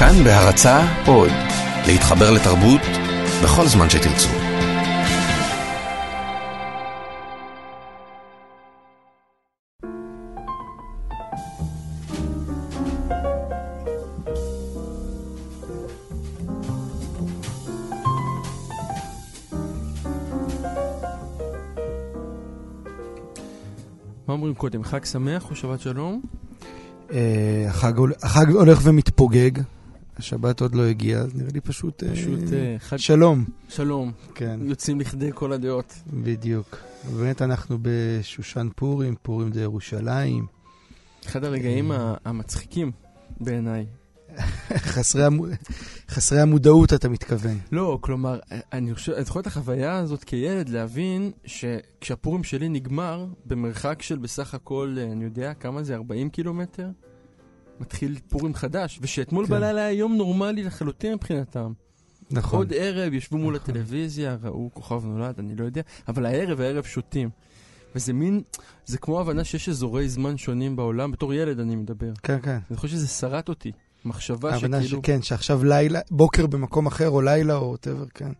כאן בהרצה עוד, להתחבר לתרבות בכל זמן שתרצו. מה אומרים קודם, חג שמח או שבת שלום? החג הולך ומתפוגג, השבת עוד לא הגיעה, אז נראה לי פשוט שלום. שלום, יוצאים לכדי כל הדעות. בדיוק, באמת אנחנו בשושן פורים, פורים די ירושלים. אחד הרגעים המצחיקים בעיניי. חסרי המודעות אתה מתכוון. לא, כלומר, אני זוכר את החוויה הזאת כילד להבין שכשהפורים שלי נגמר במרחק של בסך הכל, אני יודע כמה זה, 40 קילומטר, מתחיל פורים חדש, ושאתמול בלילה היה יום נורמלי לחלוטין מבחינתם. נכון. עוד ערב ישבו מול הטלוויזיה, ראו כוכב נולד, אני לא יודע, אבל הערב שותים. וזה מין, זה כמו הבנה שיש אזורי זמן שונים בעולם, בתור ילד אני מדבר. כן, כן. אני חושב שזה שרט אותי. מחשבה שכאילו... כן, שעכשיו לילה, בוקר במקום אחר, או לילה, או טבר, כן.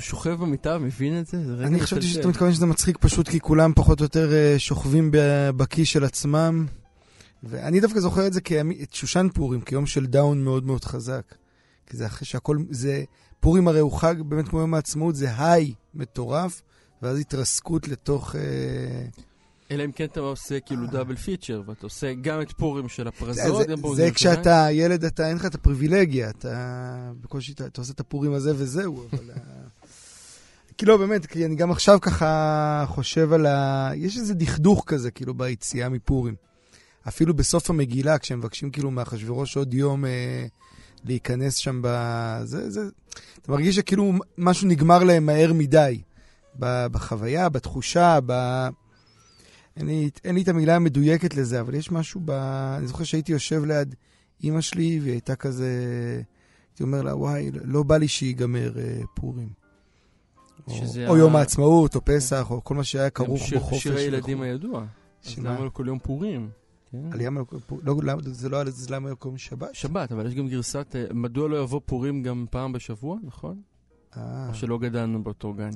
שוכב במיטה, מבין את זה? אני חשבתי שאתה מתכוון שזה מצחיק פשוט, כי כולם פחות או יותר שוכבים בבקי של עצמם. ואני דווקא זוכר את זה את שושן פורים, כיום של דאון מאוד מאוד חזק. כי זה אחרי שהכל... פורים הרי הוא חג, באמת כמו יום העצמאות, זה היי מטורף, ואז התרסקות לתוך... אלא אם כן אתה עושה כאילו דאבל פיצ'ר, ואתה עושה גם את פורים של הפרזות. זה כשאתה ילד, אתה אין לך את הפריבילגיה, אתה בקושי, אתה עושה את הפורים הזה וזהו, אבל... כאילו, באמת, כי אני גם עכשיו ככה חושב על ה... יש איזה דכדוך כזה, כאילו, ביציאה מפורים. אפילו בסוף המגילה, כשהם מבקשים כאילו מהחשברוש עוד יום להיכנס שם בזה, אתה מרגיש שכאילו משהו נגמר להם מהר מדי, בחוויה, בתחושה, אין לי את המילה המדויקת לזה, אבל יש משהו אני זוכר שהייתי יושב ליד אמא שלי, והיא הייתה כזה... הייתי אומר לה, וואי, לא בא לי שיגמר פורים. או יום העצמאות, או פסח, או כל מה שהיה כרוך בחופש. שירי ילדים הידוע. אז למה כל יום פורים? זה לא היה למה כל יום שבת? שבת, אבל יש גם גרסת... מדוע לא יבוא פורים גם פעם בשבוע, נכון? או שלא גדלנו באותו גן.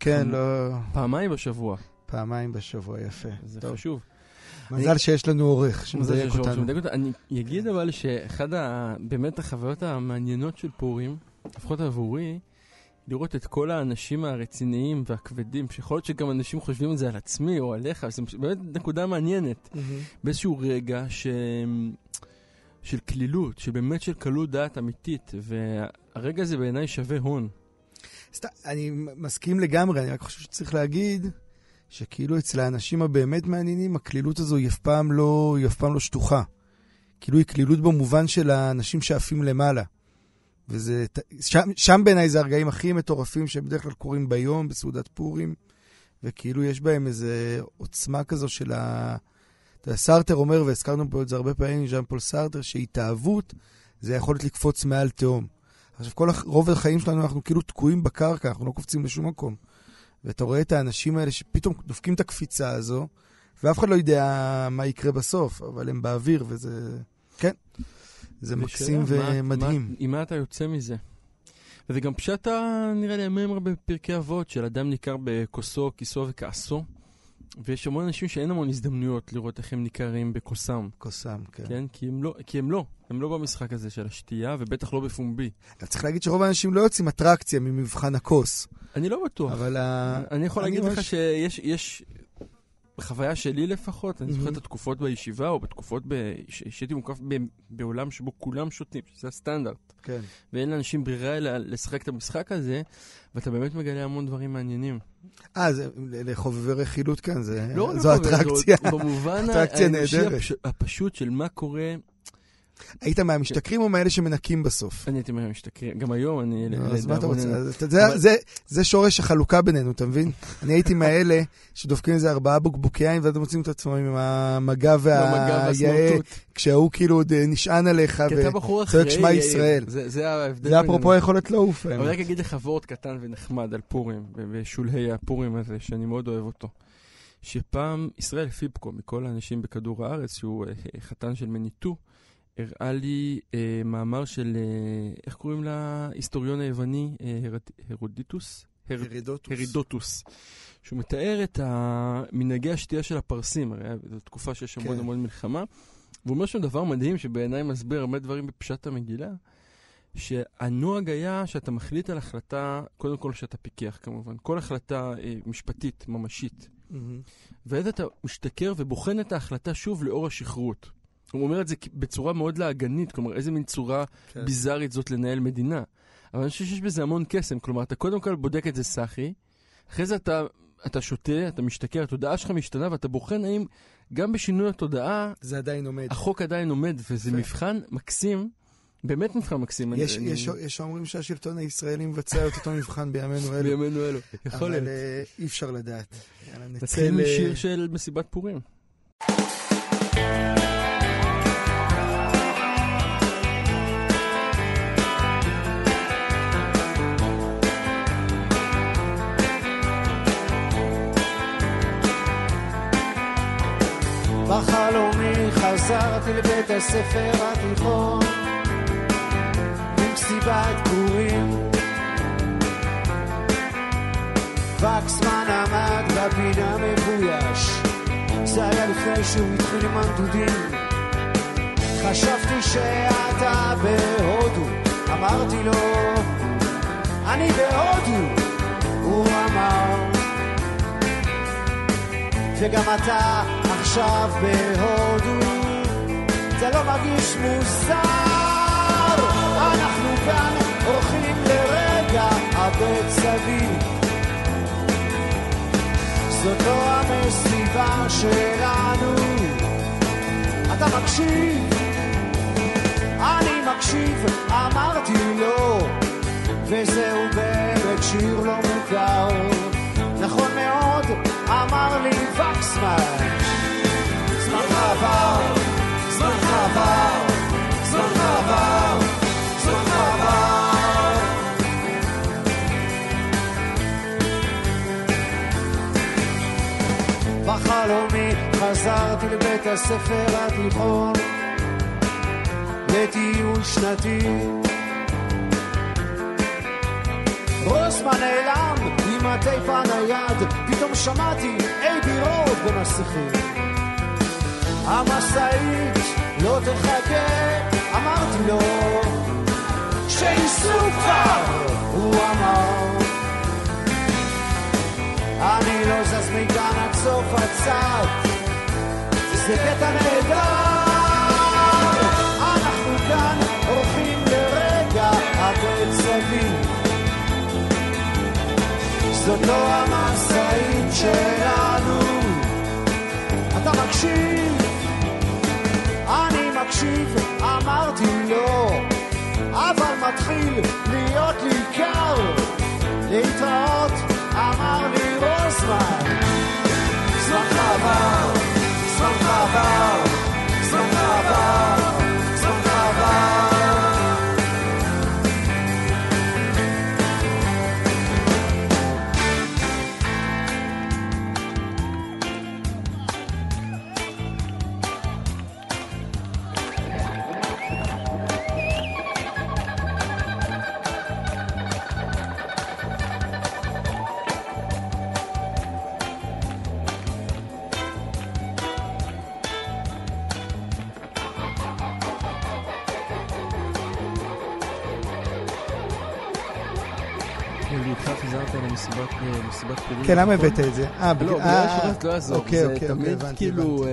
כן, לא... פעמיים בשבוע. פעמיים בשבוע, יפה. זה חשוב. מזל שיש לנו עורך שמדייק אותנו. אני אגיד אבל שאחד באמת החוויות המעניינות של פורים, לפחות עבורי, לראות את כל האנשים הרציניים והכבדים, שיכול להיות שגם אנשים חושבים את זה על עצמי או עליך, זה באמת נקודה מעניינת. באיזשהו רגע של כלילות, שבאמת של קלות דעת אמיתית, והרגע הזה בעיניי שווה הון. אני מסכים לגמרי, אני רק חושב שצריך להגיד... שכאילו אצל האנשים הבאמת מעניינים, הכלילות הזו היא אף פעם לא שטוחה. כאילו היא כלילות במובן של האנשים שעפים למעלה. שם בעיניי זה הרגעים הכי מטורפים שהם בדרך כלל קוראים ביום, בסעודת פורים, וכאילו יש בהם איזה עוצמה כזו של סארטר אומר, והזכרנו פה את זה הרבה פעמים, ז'אן פול סארטר, שהתאהבות זה יכולת לקפוץ מעל תהום. עכשיו רוב החיים שלנו אנחנו כאילו תקועים בקרקע, אנחנו לא קופצים לשום מקום. ואתה רואה את האנשים האלה שפתאום דופקים את הקפיצה הזו, ואף אחד לא יודע מה יקרה בסוף, אבל הם באוויר, וזה... כן, זה מקסים ומדהים. עם מה אתה יוצא מזה? וזה גם פשטה, נראה לי, אמרים הרבה בפרקי אבות, של אדם ניכר בכוסו, כיסו וכעסו, ויש המון אנשים שאין המון הזדמנויות לראות איך הם ניכרים בכוסם. כוסם, כן. כי הם לא במשחק הזה של השתייה, ובטח לא בפומבי. אז צריך להגיד שרוב האנשים לא יוצאים אטרקציה ממבחן הכוס. אני לא בטוח. אבל אני יכול להגיד לך שיש בחוויה שלי לפחות, אני זוכר את התקופות בישיבה, או בתקופות שהייתי מוקף בעולם שבו כולם שותים, שזה הסטנדרט. כן. ואין לאנשים ברירה אלא לשחק את המשחק הזה, ואתה באמת מגלה המון דברים מעניינים. זה לחובבי רכילות כאן, זו אטרקציה. במובן האנושי הפשוט של מה קורה... היית מהמשתכרים או מאלה שמנקים בסוף? אני הייתי מהמשתכרים, גם היום אני... אז מה אתה רוצה? זה שורש החלוקה בינינו, אתה מבין? אני הייתי מאלה שדופקים איזה 4 בוקבוקי יין, ואתם מוצאים את עצמם עם המגע והיעד, כשהוא כאילו עוד נשען עליך, וצועק שמע ישראל. זה ההבדל. זה אפרופו היכולת לעוף. אבל רק אגיד לך וורט קטן ונחמד על פורים, בשולהי הפורים הזה, שאני מאוד אוהב אותו. שפעם ישראל פיפקו, מכל האנשים בכדור הארץ, שהוא חתן של מניטו, הראה לי מאמר של, איך קוראים לה? היסטוריון היווני, הרודוטוס? הרודוטוס. שהוא מתאר את מנהגי השתייה של הפרסים, הרי זו תקופה שיש המון המון מלחמה, והוא אומר שם דבר מדהים שבעיניי מסביר הרבה דברים בפשט המגילה, שהנוהג היה שאתה מחליט על החלטה, קודם כל שאתה פיקח כמובן, כל החלטה משפטית, ממשית, ואז אתה משתכר ובוחן את ההחלטה שוב לאור השכרות. הוא אומר את זה בצורה מאוד להגנית, כלומר איזה מין צורה ביזארית זאת לנהל מדינה. אבל אני חושב שיש בזה המון קסם, כלומר אתה קודם כל בודק את זה סחי, אחרי זה אתה שותה, אתה משתכר, התודעה שלך משתנה, ואתה בוחן האם גם בשינוי התודעה, זה עדיין עומד. החוק עדיין עומד, וזה מבחן מקסים, באמת מבחן מקסים. יש אומרים שהשלטון הישראלי מבצע את אותו מבחן בימינו אלו. בימינו אלו, יכול להיות. אבל אי אפשר לדעת. נתחיל משיר של מסיבת פורים. בחלומי חזרתי לבית הספר התיכון במסיבת פורים וקסמן עמד בפינה מבויש זה היה לפני שהוא התחיל עם המדודים חשבתי שאתה בהודו אמרתי לו אני בהודו הוא אמר וגם אתה עכשיו בהודו זה לא מרגיש מוזר אנחנו כאן הולכים לרגע הבית סביב זאת לא המסיבה שלנו אתה מקשיב אני מקשיב אמרתי לו וזהו באמת שיר לא מוכר נכון מאוד אמר לי וקסמן זמן חבר בחלומי חזרתי לבית הספר התיכון לטיול שנתי רוסמן נעלם עם הטייפ הנייד פתאום שמעתי אי בירות במסכים המשאית לא תחכה אמרתי לו שיסעו כבר הוא אמר אני לא זז מכאן עד סוף הצד זה קטע נהדר אנחנו כאן הולכים לרגע הבית סביב זאת לא המשאית שלנו אתה מקשיב תקשיב, אמרתי לו אבל מתחיל להיות לי קר להתראות, אמר לי רוסמן זמן חבר כן, למה הבאת את זה? לא, בגלל שלא עזוב, זה תמיד כאילו,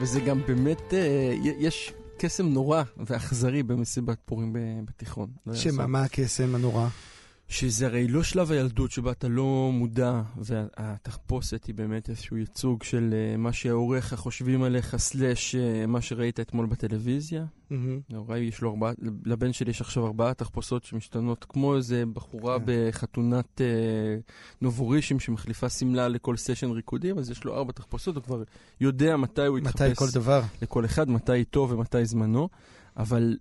וזה גם באמת, יש קסם נורא ואכזרי במסיבת פורים בתיכון. שמה, מה הקסם הנורא? שזה הרי לא שלב הילדות שבה אתה לא מודע, והתחפושת היא באמת איזשהו ייצוג של מה שהעורך חושבים עליך, סלש מה שראית אתמול בטלוויזיה. אולי יש לו 4, לבן שלי יש עכשיו 4 תחפושות שמשתנות, כמו איזה בחורה בחתונת נובורישים שמחליפה סמלה לכל סשן ריקודים, אז יש לו 4 תחפושות, הוא כבר יודע מתי הוא יתחפש. מתי כל דבר. לכל אחד, מתי איתו ומתי זמנו, אבל...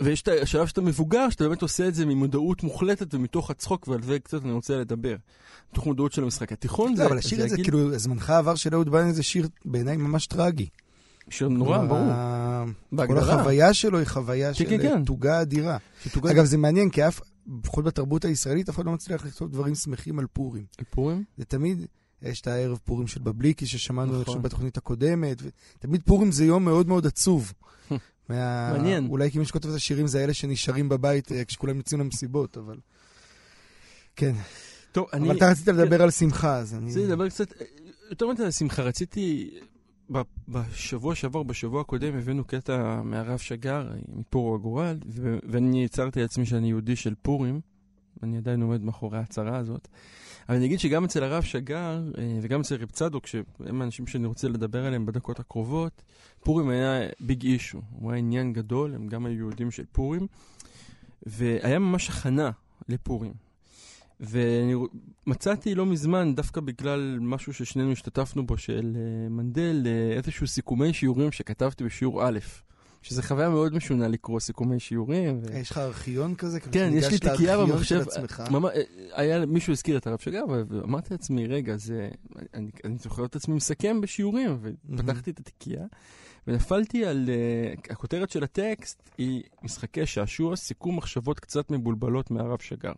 ויש את השלב שאתה מבוגר, שאתה באמת עושה את זה ממודעות מוחלטת ומתוך הצחוק, ועל זה קצת אני רוצה לדבר. מתוך מודעות של המשחק התיכון. לא, אבל השיר הזה, כאילו, זמנך עבר של אהוד בן, זה שיר בעיניי ממש טרגי. שנורא, ברור. כל החוויה שלו היא חוויה של תוגה אדירה. אגב, זה מעניין, כי אף, בכל בתרבות הישראלית, אף אחד לא מצליח לכתוב דברים שמחים על פורים. על פורים? זה תמיד, יש את הערב פורים של בבליקי, ששמענו עכשיו בתוכנית הקודמת, תמיד פורים זה יום מאוד מאוד עצוב. מעניין. אולי כי מי שכותב את השירים זה אלה שנשארים בבית, כשכולם יוצאים למסיבות, אבל... כן. טוב, אני... אבל אתה רצית לדבר על שמחה, אז אני... זה לדבר קצת... יותר מנת על השמחה, רציתי... בשבוע שעבר, בשבוע הקודם, הבאנו קטע מהרב שגר, מפורו הגורל, ואני הצהרתי לעצמי שאני יהודי של פורים, ואני עדיין עומד מאחורי ההצהרה הזאת. אבל אני אגיד שגם אצל הרב שגר, וגם אצל רב צדוק, שהם האנשים שאני רוצה לדבר עליהם בדקות הקרובות, פורים היה ביג אישו, הוא היה עניין גדול, הם גם היו יהודים של פורים, והיה ממש הכנה לפורים. ואני מצאתי לא מזמן, דווקא בגלל משהו ששנינו השתתפנו בו, של מנדל, איזשהו סיכומי שיעורים שכתבתי בשיעור א', שזה חוויה מאוד משונה לקרוא סיכומי שיעורים. יש לך ארכיון כזה? כן, יש לי תקיעה במחשב. היה מישהו הזכיר את הרב שגר, ואמרתי לעצמי, רגע, אני זוכר את עצמי מסכם בשיעורים, ופתחתי את התקיעה, ונפלתי על... הכותרת של הטקסט היא משחקי שעשוע, סיכום מחשבות קצת מבולבלות מהרב שגר.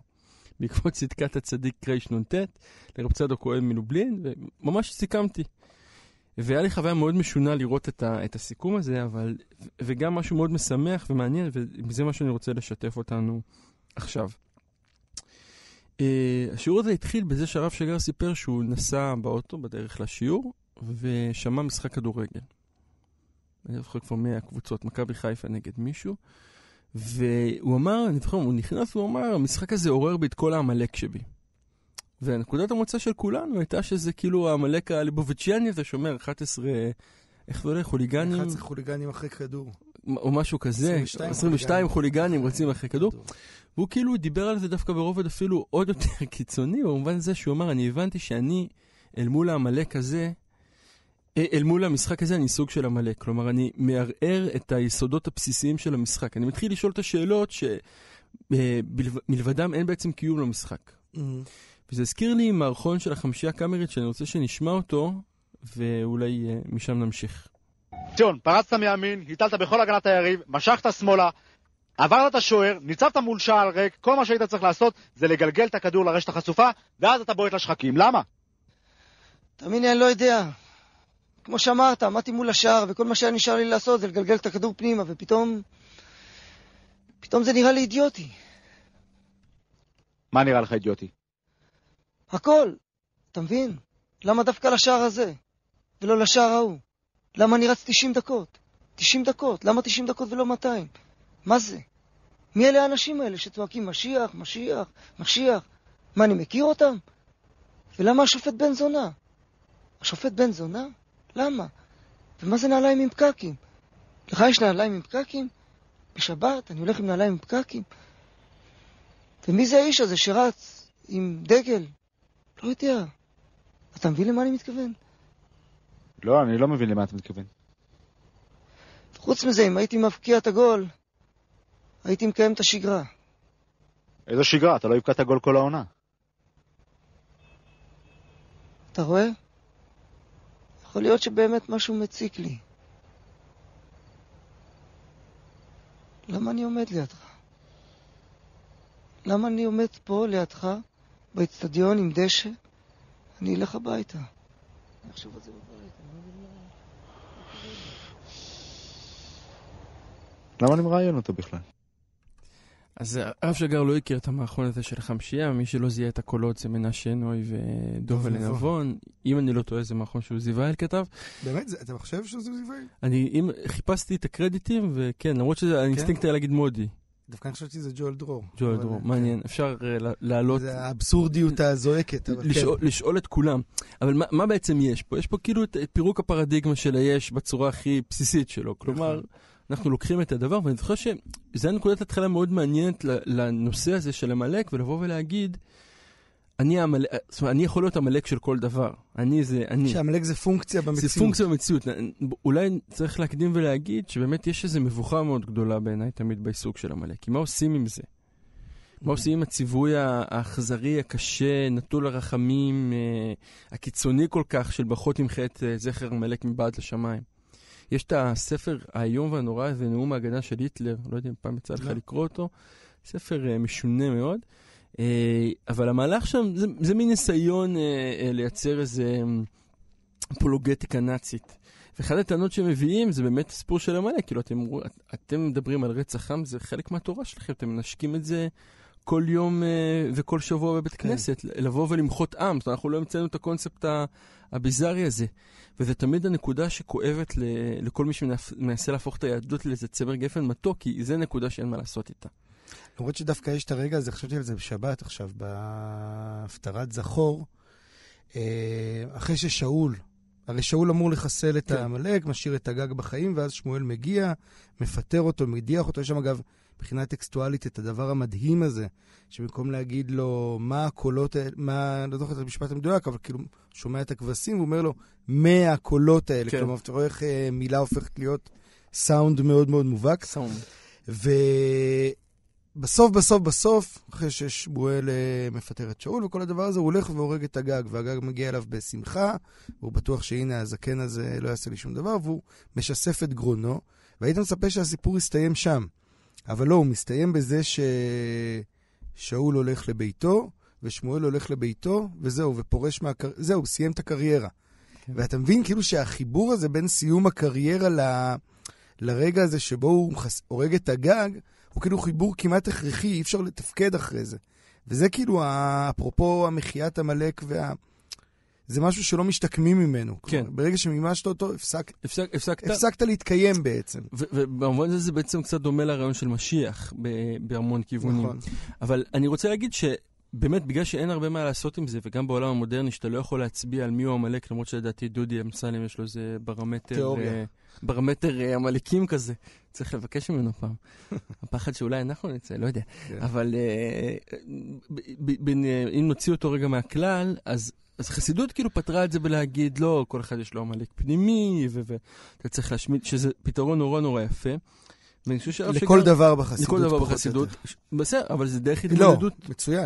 בעקבות צדקת הצדיק קרייש נונטט, לרב צדוק כהן מלובלין, וממש סיכמתי. והיה לי חוויה מאוד משונה לראות את הסיכום הזה, אבל, וגם משהו מאוד משמח ומעניין, וזה מה שאני רוצה לשתף אותנו עכשיו. השיעור הזה התחיל בזה שהרב שגר סיפר שהוא נסע באוטו בדרך לשיעור, ושמע משחק כדורגל. אני זוכר כבר מהקבוצות, מכבי חיפה נגד מישהו, והוא אמר, אני זוכר, הוא נכנס והוא אמר, המשחק הזה עורר בי את כל העמלק שבי. והנקודת המוצא של כולנו הייתה שזה כאילו העמלק הליבובצ'יאני, זה שומר 11, איך זה עולה, חוליגנים? 11 חוליגנים אחרי כדור. או משהו כזה, 22 חוליגנים רצים אחרי כדור. והוא כאילו דיבר על זה דווקא ברובד אפילו עוד יותר קיצוני, במובן זה שהוא אמר, אני הבנתי שאני אל מול העמלק הזה, אל מול המשחק הזה אני סוג של עמלק, כלומר אני מערער את היסודות הבסיסיים של המשחק. אני מתחיל לשאול את השאלות שמלבדם אין בעצם קיום למשחק. וזה הזכיר לי מערכון של החמישייה הקאמרית שאני רוצה שנשמע אותו, ואולי משם נמשיך. ציון, פרצת מימין, הטלת בכל הגנת היריב, משכת שמאלה, עברת את השוער, ניצבת מול שער ריק, כל מה שהיית צריך לעשות זה לגלגל את הכדור לרשת החשופה, ואז אתה בועט לשחקים. למה? תאמין לי, אני לא יודע. כמו שאמרת, עמדתי מול השער, וכל מה שהיה נשאר לי לעשות זה לגלגל את הכדור פנימה, ופתאום זה נראה לי אידיוטי. מה נראה לך אידיוטי? הכל. אתה מבין? למה דווקא לשער הזה, ולא לשער ההוא? למה אני רץ 90 דקות? 90 דקות. למה 90 דקות ולא 200? מה זה? מי אלה האנשים האלה שצועקים משיח, משיח, משיח? מה, אני מכיר אותם? ולמה השופט בן זונה? השופט בן זונה? למה? ומה זה נעליים עם פקקים? לך יש נעליים עם פקקים? בשבת אני הולך עם נעליים עם פקקים? ומי זה האיש הזה שרץ עם דגל? לא יודע. אתה מבין למה אני מתכוון? לא, אני לא מבין למה אתה מתכוון. חוץ מזה, אם הייתי מבקיע את הגול, הייתי מקיים את השגרה. איזו שגרה? אתה לא יבקע את הגול כל העונה. אתה רואה? יכול להיות שבאמת משהו מציק לי. למה אני עומד לידך? למה אני עומד פה לידך, באצטדיון עם דשא? אני אלך הביתה. אני חושב על זה בבית. למה אני מראיין אותו בכלל? אז הרב שגר לא הכיר את המערכון הזה של חמשייה, מי שלא זיהה את הקולות זה מנשה נוי ודוב לנבון. אם אני לא טועה זה מערכון שהוא זיוואל כתב. באמת? אתה חושב שזה זיוואל? אני חיפשתי את הקרדיטים, וכן, למרות שזה האינסטינקט היה להגיד מודי. דווקא אני חושב שזה ג'ואל דרור. ג'ואל דרור, מעניין. אפשר להעלות... זה האבסורדיות הזועקת. לשאול את כולם. אבל מה בעצם יש פה? יש פה כאילו את פירוק הפרדיגמה של היש בצורה הכי בסיסית שלו. כלומר... אנחנו לוקחים את הדבר, ואני זוכר שזה נקודת התחלה מאוד מעניינת לנושא הזה של המלאק, ולבוא ולהגיד, אני יכול להיות המלאק של כל דבר. אני זה, אני. שהמלאק זה פונקציה במציאות. זה פונקציה במציאות. אולי צריך להקדים ולהגיד שבאמת יש איזו מבוכה מאוד גדולה בעיניי תמיד בעיסוק של המלאק. כי מה עושים עם זה? מה עושים עם הציווי האכזרי, הקשה, נטול הרחמים, הקיצוני כל כך, של ברכות עם חטא זכר המלאק מבעד לשמיים? יש את הספר האיום והנורא, זה נאום ההגנה של היטלר, לא יודע אם פעם יצא לך לקרוא אותו, ספר משונה מאוד, אבל המהלך שם, זה מין ניסיון לייצר איזה אפולוגטיקה נאצית. ואחת הטענות שמביאים זה באמת הסיפור של עמלק, כאילו אתם מדברים על רצח עם, זה חלק מהתורה שלכם, אתם נשקים את זה כל יום וכל שבוע בבית כנסת, לבוא ולמחות עם, זאת אומרת, אנחנו לא המצאנו את הקונספט הביזארי הזה, וזה תמיד הנקודה שכואבת לכל מי שמנסה להפוך את היהדות לאיזה צמר גפן מתוק, כי זה נקודה שאין מה לעשות איתה. למרות שדווקא יש את הרגע הזה, חשבתי על זה בשבת עכשיו, בהפטרת זכור, אחרי ששאול, הרי שאול אמור לחסל את העמלק, משאיר את הגג בחיים, ואז שמואל מגיע, מפטר אותו, מדיח אותו, יש שם אגב, מבחינה טקסטואלית, את הדבר המדהים הזה, שבמקום להגיד לו מה הקולות, מה, לא זוכרת את המשפט המדויק, אבל כאילו שומע את הכבשים, ואומר לו, מה הקולות האלה, כלומר, אתה רואה איך מילה הופכת להיות סאונד מאוד מאוד מובהק. סאונד. ובסוף, בסוף, אחרי ששמואל מפטר את שאול, וכל הדבר הזה, הוא הולך והורג את הגג, והגג מגיע אליו בשמחה, והוא בטוח שהנה, הזקן הזה לא יעשה לי שום דבר, והוא משסף את גרונו, והיית מצפה שהסיפור יסתיים שם. אבל לא, הוא מסתיים בזה ששאול הולך לביתו, ושמואל הולך לביתו, וזהו, ופורש מהקריירה, זהו, סיים את הקריירה. Okay. ואתה מבין כאילו שהחיבור הזה בין סיום הקריירה לרגע הזה שבו הוא הורג את הגג, הוא כאילו חיבור כמעט הכרחי, אי אפשר לתפקד אחרי זה. וזה כאילו, אפרופו המחיית עמלק זה משהו שלא משתקמים ממנו. כן. כלומר, ברגע שמימשת אותו, הפסקת להתקיים בעצם. ובמובן הזה זה בעצם קצת דומה לרעיון של משיח, בהמון כיוונים. נכון. אבל אני רוצה להגיד שבאמת, בגלל שאין הרבה מה לעשות עם זה, וגם בעולם המודרני, שאתה לא יכול להצביע על מי הוא עמלק, למרות שלדעתי דודי אמסלם יש לו איזה ברמטר עמליקים כזה. צריך לבקש ממנו פעם. הפחד שאולי אנחנו נצא, לא יודע. אבל אם נוציא אותו רגע מהכלל, אז חסידות כאילו פתרה את זה בלהגיד, לא, כל אחד יש לו עמלק פנימי, ואתה צריך להשמיד, שזה פתרון נורא נורא יפה. לכל דבר בחסידות. לכל דבר בחסידות. בסדר, אבל זה דרך התמודדות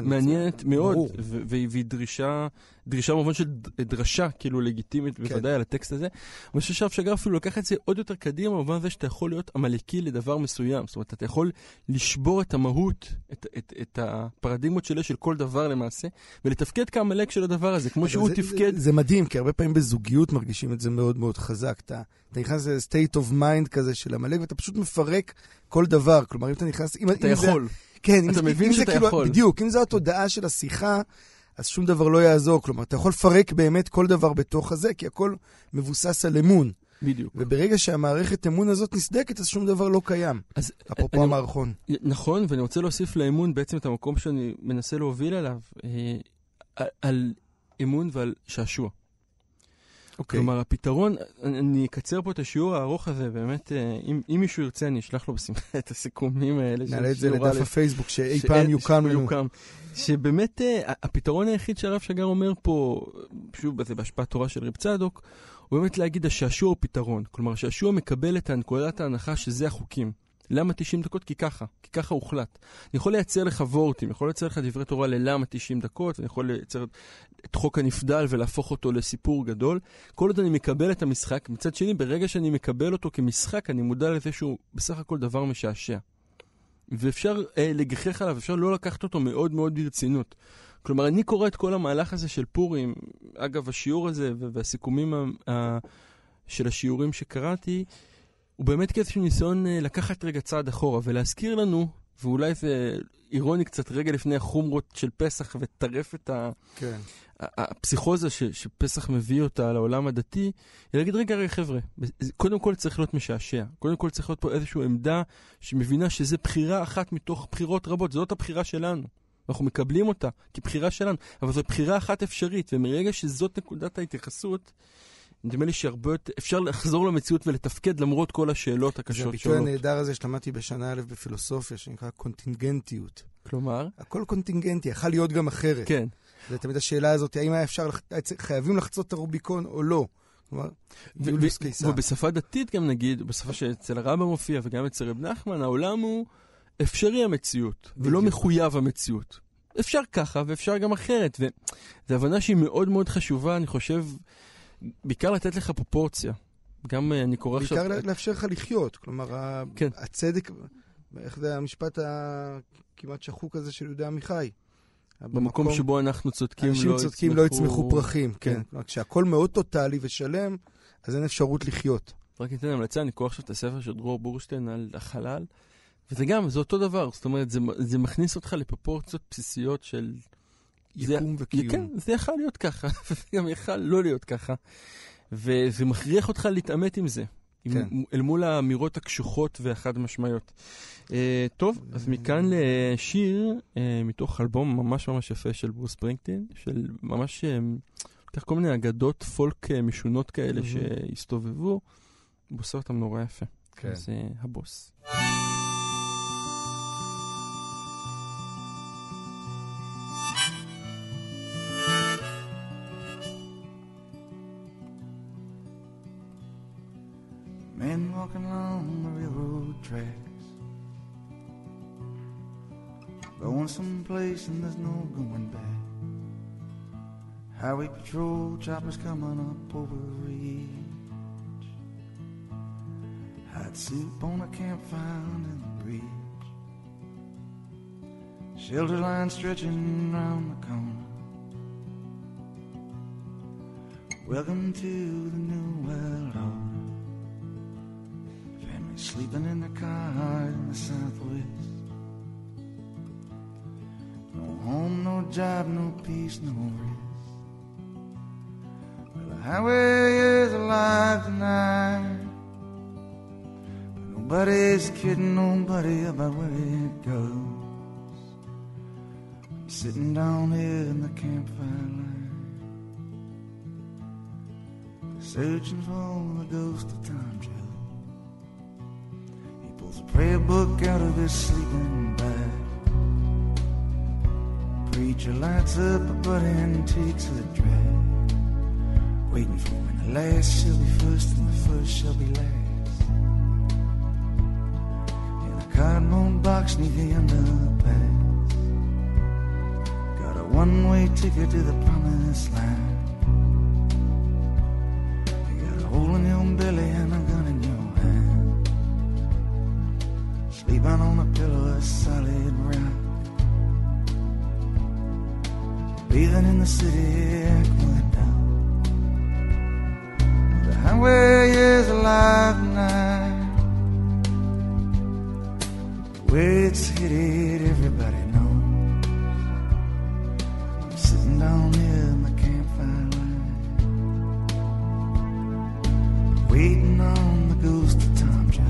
מעניינת מאוד, והיא דרישה במובן של דרשה, כאילו לגיטימית בוודאי על הטקסט הזה. אני חושב שהרב שגר אפילו לקח את זה עוד יותר קדימה, במובן הזה שאתה יכול להיות עמלקי לדבר מסוים. זאת אומרת, אתה יכול לשבור את המהות, את הפרדיגמות שלה של כל דבר למעשה, ולתפקד כעמלק של הדבר הזה, כמו שהוא תפקד. זה מדהים, כי הרבה פעמים בזוגיות מרגישים את זה מאוד מאוד חזק. אתה נכנס ל-state of mind כזה של עמלק, ואתה פשוט מפרק כל דבר. כלומר, אם אתה נכנס, אתה יכול. כן, אתה מבין שאתה יכול. בדיוק, אם זו התודעה של השיחה, אז שום דבר לא יעזור. כלומר, אתה יכול לפרק באמת כל דבר בתוך הזה, כי הכל מבוסס על אמון. בדיוק. וברגע שהמערכת אמון הזאת נסדקת, אז שום דבר לא קיים. אפרופו המערכון. נכון, ואני רוצה להוסיף לאמון בעצם את המקום שאני מנסה להוביל עליו, על אמון ועל שעשוע. כלומר, הפתרון, אני אקצר פה את השיעור הארוך הזה, באמת, אם מישהו ירצה, אני אשלח לו בשמחה את הסיכומים האלה. נעלה את זה לדף הפייסבוק, שאי פעם יוקם לנו. שבאמת, הפתרון היחיד שהרב שגר אומר פה, שוב, זה בהשפעת תורה של רב צדוק, הוא באמת להגיד, השעשוע הוא פתרון. כלומר, השעשוע מקבל את הנקודת ההנחה שזה החוקים. למה 90 דקות? כי ככה הוחלט. אני יכול לייצר לך וורטים, יכול לייצר לך דברי תורה ללמה 90 דקות, אני יכול לייצר את חוק הנפדל ולהפוך אותו לסיפור גדול. כל עוד אני מקבל את המשחק, מצד שני, ברגע שאני מקבל אותו כמשחק, אני מודע לזה שהוא בסך הכל דבר משעשע. ואפשר לגחך עליו, אפשר לא לקחת אותו מאוד מאוד ברצינות. כלומר, אני קורא את כל המהלך הזה של פורים, אגב, השיעור הזה והסיכומים של השיעורים שקראתי, הוא באמת כאיזשהו ניסיון לקחת רגע צעד אחורה ולהזכיר לנו, ואולי זה אירוני קצת רגע לפני החומרות של פסח וטרף את הפסיכוזה שפסח מביא אותה לעולם הדתי, להגיד רגע חבר'ה, קודם כל צריך להיות משעשע, קודם כל צריך להיות פה איזושהי עמדה שמבינה שזה בחירה אחת מתוך בחירות רבות, זאת הבחירה שלנו. אנחנו מקבלים אותה כבחירה שלנו, אבל זו בחירה אחת אפשרית, ומרגע שזאת נקודת ההתייחסות, נדמה לי שהרבה יותר, אפשר לחזור למציאות ולתפקד למרות כל השאלות הקשות. זה הביטוי הנהדר הזה שלמדתי בשנה א' בפילוסופיה, שנקרא קונטינגנטיות. כלומר? הכל קונטינגנטי, יכל להיות גם אחרת. כן. זה תמיד השאלה הזאת, האם חייבים לחצות את הרוביקון או לא? כלומר, יולוס קיסר. ובשפה דתית גם נגיד, בשפה שאצל הרמב"ם מופיע וגם אצל רב נחמן, העולם הוא אפשרי המציאות, ולא מחויב המציאות. אפשר ככה ואפשר גם אחרת. וזו הבנה שהיא מאוד מאוד חשובה, אני חושב, בעיקר לתת לך פרופורציה. גם אני קורא עכשיו... בעיקר לאפשר לך לחיות, כלומר, כן. הצדק, איך זה המשפט הכמעט שחוק הזה של יהודה עמיחי? במקום שבו אנחנו צודקים לא יצמחו פרחים, כן. כשהכל מאוד טוטלי ושלם, אז אין אפשרות לחיות. רק ניתן המלצה, אני קורא עכשיו את הספר של דרור בורשטיין על החלל, וזה גם, זה אותו דבר, זאת אומרת, זה מכניס אותך לפרופורציות בסיסיות של... יקום וקיום. כן, זה יכל להיות ככה, וגם יכל לא להיות ככה. וזה מכריח אותך להתעמת עם זה, אל מול האמירות הקשוחות והחד משמעיות. טוב, אז מכאן לשיר מתוך אלבום ממש ממש יפה של ברוס ספרינגסטין, של ממש כל מיני אגדות פולק משונות כאלה שהסתובבו, בוסר אותם נורא יפה. זה הבוס. Men walking along the railroad tracks, going someplace and there's no going back. Highway patrol choppers coming up over each, hot soup on a campfire in the breeze, shelter line stretching round the corner. Welcome to the new world order. Sleeping in the car in the southwest. No home, no job, no peace, no rest. Well, the highway is alive tonight, but nobody's kidding nobody about where it goes. I'm sitting down here in the campfire line, searching for the ghost of time travel. A prayer book out of his sleeping bag. Preacher lights up a butt and takes a drag, waiting for when the last shall be first and the first shall be last. In a cardboard box near the underpass, got a one-way ticket to the promised land. You got a hole in your belly and a gun in your sleeping on a pillow of solid rock, bathing in the city aqueduct. The highway is alive tonight. Where it's headed, everybody knows. I'm sitting down here in the campfire line, waiting on the ghost of time travel.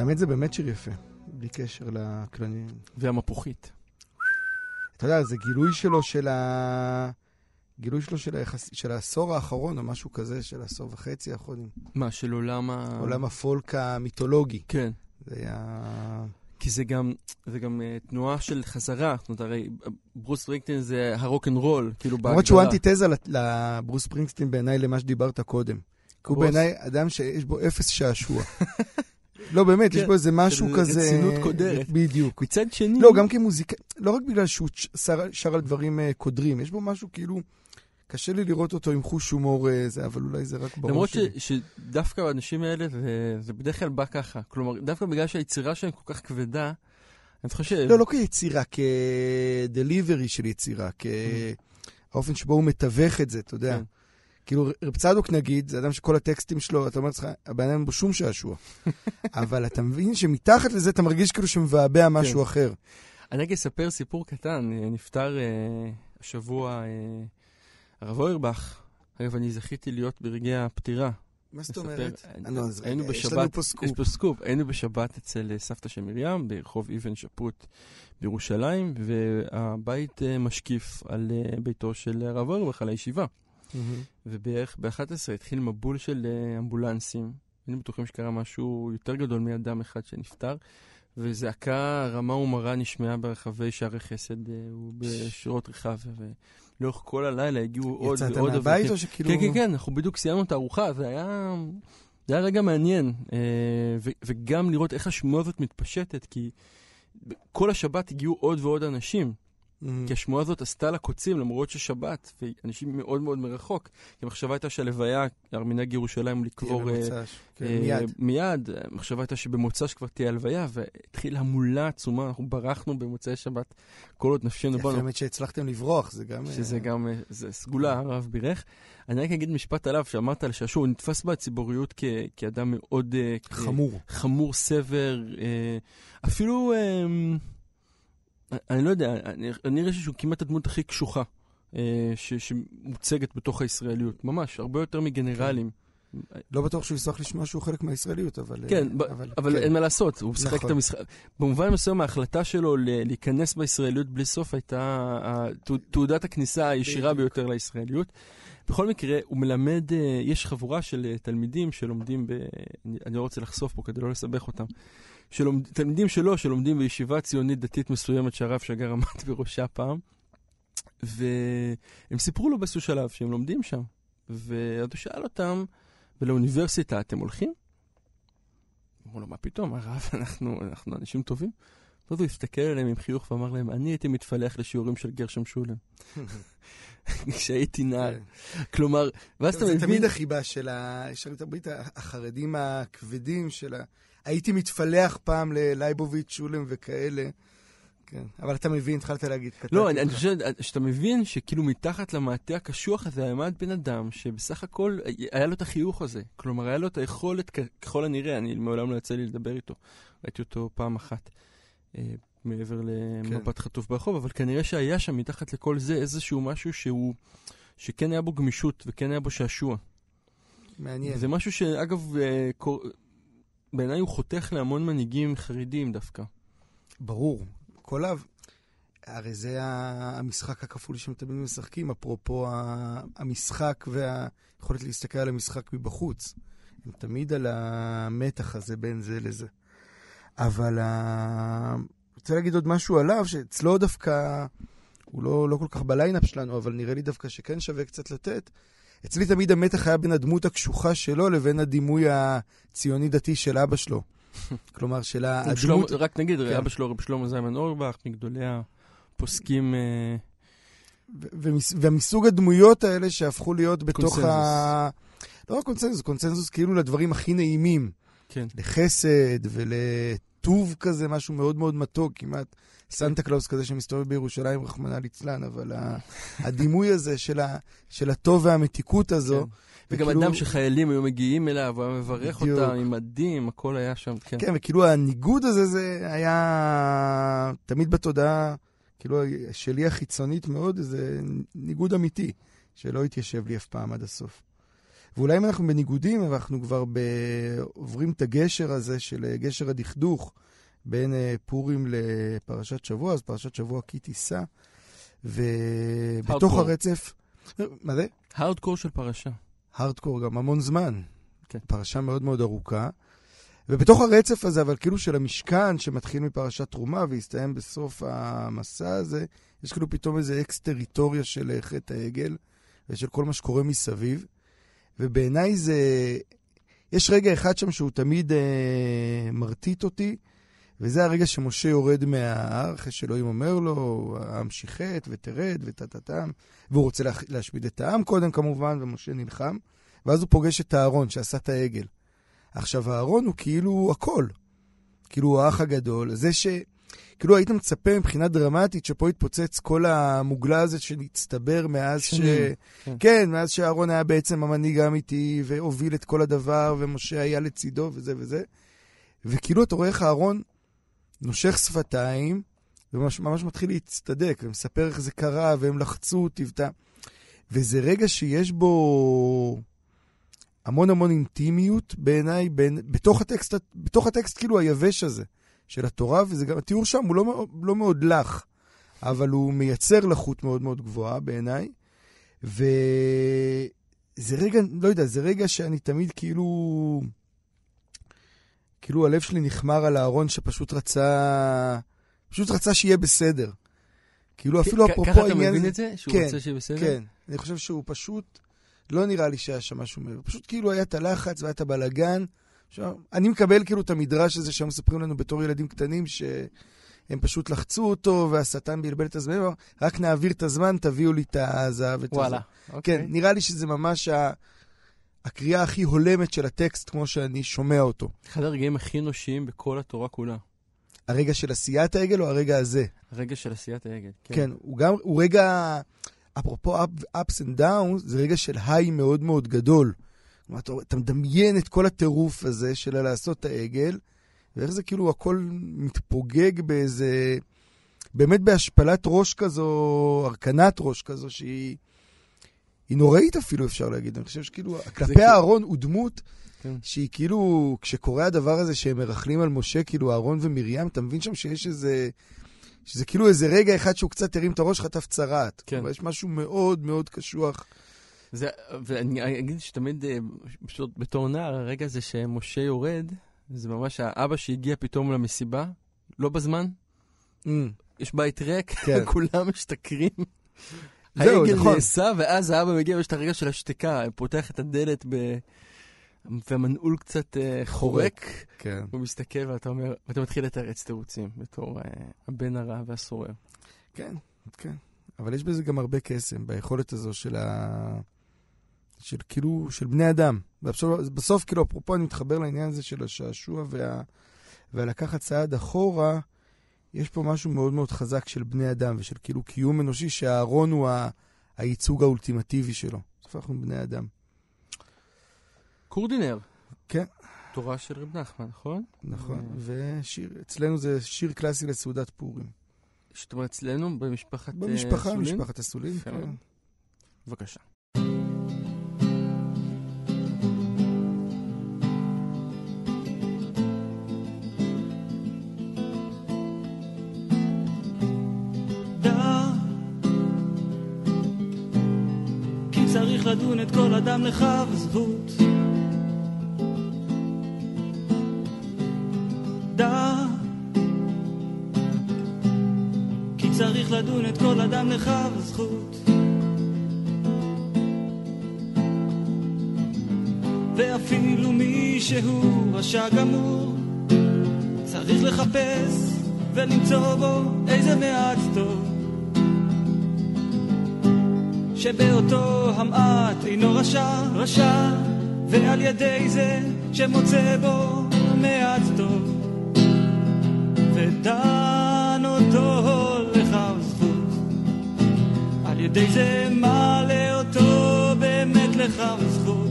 האמת זה באמת שיר יפה, בלי קשר לכלנים. והמפוחית. אתה יודע, זה גילוי שלו של ה... גילוי שלו של העשור האחרון, או משהו כזה, של העשור וחצי האחרון. מה, של עולם ה... עולם הפולק המיתולוגי. כן. זה היה... כי זה גם, תנועה של חזרה. זאת אומרת, הרי ברוס ספרינגסטין זה הרוק'נ'רול, כאילו בהגדרה. למרות שהוא אנטיתזה לברוס ספרינגסטין בעיניי למה שדיברת קודם. כי הוא בעיניי אדם שיש בו אפס שעשוע. לא, באמת, יש בו איזה משהו כזה... רצינות קודרת. בדיוק. מצד שני... לא, גם כמוזיקה, לא רק בגלל שהוא שר על דברים קודרים, יש בו משהו כאילו... קשה לי לראות אותו עם חוש הומור, אבל אולי זה רק ברור שלי. למרות שדווקא האנשים האלה, זה בדרך כלל בא ככה. כלומר, דווקא בגלל שהיצירה שלהם כל כך כבדה, אני חושב... לא, לא כיצירה, כדליברי של יצירה, כאופן שבו הוא מתווך את זה, אתה יודע. כאילו, רב צדוק נגיד, זה אדם שכל הטקסטים שלו, אתה אומר לך, הבן אדם בו שום שעשוע. אבל אתה מבין שמתחת לזה, אתה מרגיש כאילו שמבעבע משהו אחר. אני רק אספר סיפור קטן. נפטר השבוע הרב אוירבך, אגב, אני זכיתי להיות ברגעי הפטירה. מה זאת אומרת? יש לנו פה סקופ. יש פה סקופ. היינו בשבת אצל סבתא של מרים, ברחוב איבן שפוט בירושלים, והבית משקיף על ביתו של הרב אוירבך, על הישיבה. ובערך ב-11 התחיל מבול של אמבולנסים. היינו בטוחים שקרה משהו יותר גדול מאדם אחד שנפטר, וזעקה רמה ומרה נשמעה ברחבי שערי חסד ובשורות רחב, לאורך כל הלילה הגיעו עוד ועוד. יצאת מהבית או שכאילו... כן, כן, כן, אנחנו בדיוק סיימנו את הארוחה, זה היה רגע מעניין. וגם לראות איך השמועה הזאת מתפשטת, כי כל השבת הגיעו עוד ועוד אנשים, כי השמועה הזאת עשתה לקוצים, למרות ששבת, ואנשים מאוד מאוד מרחוק. כי המחשבה הייתה שהלוויה, ארמיני גירושלים לקבור... מיד. המחשבה הייתה שבמוצ"ש כבר תהיה הלוויה, והתחילה המולה עצומה, אנחנו ברחנו במוצאי שבת, כל עוד נפשנו בנו. האמת שהצלחתם לברוח, זה גם... שזה גם, זה סגולה, הרב בירך. אני רק אגיד משפט עליו, שאמרת על שעשוע, הוא נתפס בציבוריות כאדם מאוד... חמור. חמור, סבר, אפילו... אני לא יודע, אני רואה שהוא כמעט הדמות הכי קשוחה שמוצגת בתוך הישראליות, ממש, הרבה יותר מגנרלים. לא בטוח שהוא יסלח לשמוע שהוא חלק מהישראליות, אבל... כן, אבל אין מה לעשות, הוא משחק את המשחק. במובן מסוים, ההחלטה שלו להיכנס בישראליות בלי סוף הייתה תעודת הכניסה הישירה ביותר לישראליות. בכל מקרה, הוא מלמד, יש חבורה של תלמידים שלומדים, אני לא רוצה לחשוף פה כדי לא לסבך אותם, תלמידים שלו שלומדים בישיבה ציונית דתית מסוימת שהרב שגר עמד בראשה פעם, והם סיפרו לו באיזשהו שלב שהם לומדים שם, והוא שאל אותם, ולאוניברסיטה אתם הולכים? אמרו לו, מה פתאום, הרב, אנחנו אנשים טובים? ואז הוא הסתכל עליהם עם חיוך ואמר להם, אני הייתי מתפלח לשיעורים של גרשם שולם. כשהייתי נער. כלומר, ואז אתה מבין... זה תמיד החיבה של החרדים הכבדים של ה... הייתי מתפלח פעם ללייבוביץ' שולם וכאלה. כן. אבל אתה מבין, התחלת להגיד... לא, אני חושב שאתה מבין שכאילו מתחת למעטה הקשוח הזה עמד בן אדם שבסך הכל היה לו את החיוך הזה. כלומר, היה לו את היכולת ככל הנראה. אני מעולם לא יצא לי לדבר איתו. ראיתי אותו פעם אחת. מעבר למפת חטוף ברחוב, אבל כנראה שהיה שם מתחת לכל זה איזשהו משהו שכן היה בו גמישות וכן היה בו שעשוע. מעניין. זה משהו שאגב, בעיניי הוא חותך להמון מנהיגים חרדים דווקא. ברור. הרי זה המשחק הכפולי שמתאבדים משחקים, אפרופו המשחק והיכולת להסתכל על המשחק מבחוץ. הם תמיד על המתח הזה בין זה לזה. אבל רוצה להגיד עוד משהו עליו, שאצלו דווקא, הוא לא כל כך בליינאפ שלנו, אבל נראה לי דווקא שכן שווה קצת לתת. אצלי תמיד המתח היה בין הדמות הקשוחה שלו לבין הדימוי הציוני דתי של אבא שלו. כלומר, של הדמות... רק נגיד, אבא שלו, רב שלמה זלמן אוירבך, מגדולי הפוסקים... ומסוג הדמויות האלה שהפכו להיות בתוך ה... לא קונצנזוס, קונצנזוס כאילו לדברים הכי נעימים. לחסד ולטוב כזה, משהו מאוד מאוד מתוק, כמעט סנטה קלאוס כזה שמסתובב בירושלים, רחמנא ליצלן, אבל הדימוי הזה של הטוב והמתיקות הזו. וגם אדם שחיילים היו מגיעים אליו, הוא היה מברך אותם עם מדים, הכל היה שם. כן, וכאילו הניגוד הזה, זה היה תמיד בתודעה, כאילו שלי החיצונית מאוד, זה ניגוד אמיתי, שלא התיישב לי אף פעם עד הסוף. ואולי אם אנחנו בניגודים, אנחנו כבר עוברים את הגשר הזה של גשר הדכדוך בין פורים לפרשת שבוע, אז פרשת שבוע כי תיסע, ובתוך הרצף... מה זה? הארדקור של פרשה. הארדקור גם, המון זמן. כן. פרשה מאוד מאוד ארוכה. ובתוך הרצף הזה, אבל כאילו של המשכן, שמתחיל מפרשת תרומה והסתיים בסוף המסע הזה, יש כאילו פתאום איזה אקס-טריטוריה של חטא העגל, ושל כל מה שקורה מסביב. ובעיניי זה... יש רגע אחד שם שהוא תמיד מרטיט אותי, וזה הרגע שמשה יורד מההר, אחרי שאלוהים אומר לו, העם שיחת ותרד ותתתם, והוא רוצה להשמיד את העם קודם כמובן, ומשה נלחם, ואז הוא פוגש את הארון שעשה את העגל. עכשיו, הארון הוא כאילו הכל, כאילו הוא האח הגדול, זה שכאילו היית מצפה מבחינה דרמטית שפה התפוצץ כל המוגלה הזה שנצטבר מאז כן, מאז שהארון היה בעצם המנהיג האמיתי, והוביל את כל הדבר, ומשה היה לצידו וזה וזה, וכאילו אתה רואה איך הארון נושך שפתיים, וממש מתחיל להצטדק, ומספר איך זה קרה, והם לחצו, תבטא. וזה רגע שיש בו המון המון אינטימיות בעיניי, בתוך הטקסט כאילו היבש הזה, של התורה, וזה גם, התיאור שם הוא לא מאוד לח, אבל הוא מייצר לחוט מאוד מאוד גבוהה בעיניי, וזה רגע, לא יודע, זה רגע שאני תמיד כאילו הלב שלי נחמר על הארון שפשוט רצה שיהיה בסדר. כאילו אפילו אפרופו העניין... ככה אתה מבין את זה? שהוא רצה שיהיה בסדר? כן, אני חושב שהוא פשוט... לא נראה לי שהיה שם משהו מלא. פשוט כאילו היה את הלחץ והיה את הבלגן. אני מקבל כאילו את המדרש הזה שהם מספרים לנו בתור ילדים קטנים שהם פשוט לחצו אותו והשטן בלבל את הזמן. רק נעביר את הזמן, תביאו לי את הזהב. וואלה, אוקיי. כן, נראה לי שזה ממש... הקריאה הכי הולמת של הטקסט, כמו שאני שומע אותו. אחד הרגעים הכי נושיים בכל התורה כולה. הרגע של עשיית העגל או הרגע הזה? הרגע של עשיית העגל, כן. כן, הוא רגע, אפרופו ups and downs, זה רגע של היי מאוד מאוד גדול. אתה מדמיין את כל הטירוף הזה של לעשות את העגל, ואיך זה כאילו הכל מתפוגג באיזה, באמת בהשפלת ראש כזו, הרכנת ראש כזו, שהיא... היא נוראית אפילו, אפשר להגיד. אני חושב שכאילו, כלפי הארון הוא דמות שהיא כאילו, כשקורה הדבר הזה שהם מרחלים על משה, כאילו הארון ומרים, אתה מבין שם שיש איזה, שזה כאילו איזה רגע אחד שהוא קצת הרים את הראש, חטף צרת. יש משהו מאוד מאוד קשוח. ואני אגיד שתמיד, פשוט בתור נער, הרגע הזה שמשה יורד, זה ממש האבא שהגיע פתאום למסיבה, לא בזמן, יש בית ריק, כולם משתכרים. העגל נעשה, ואז האבא מגיע, ויש את הרגע של השתיקה, פותח את הדלת, והמנעול קצת חורק, הוא מסתכל, ואתה מתחיל לתרץ תירוצים, בתור הבן הרע והסורר. כן, כן. אבל יש בזה גם הרבה קסם, ביכולת הזו של כאילו, של בני אדם. בסוף, כאילו, אפרופו, אני מתחבר לעניין הזה של השעשוע, והלקחת צעד אחורה, יש פה משהו מאוד מאוד חזק של בני אדם, ושל כאילו קיום אנושי, שהארון הוא הייצוג האולטימטיבי שלו. סוף אנחנו בני אדם. קורדינר. כן. תורה של רב נחמן, נכון? נכון. ושיר, אצלנו זה שיר קלאסי לסעודת פורים. זאת אומרת, אצלנו במשפחת הסולים? במשפחת הסולים, כן. בבקשה. לדון את כל אדם לכף זכות דע כי צריך לדון את כל אדם לכף זכות ואפילו מישהו רשע גמור צריך לחפש ולמצוא בו איזה מעט טוב שבאותו המעט אינו רשע ועל ידי זה שמוצא בו מעט טוב ודן אותו לכף זכות על ידי זה מעלה אותו באמת לכף זכות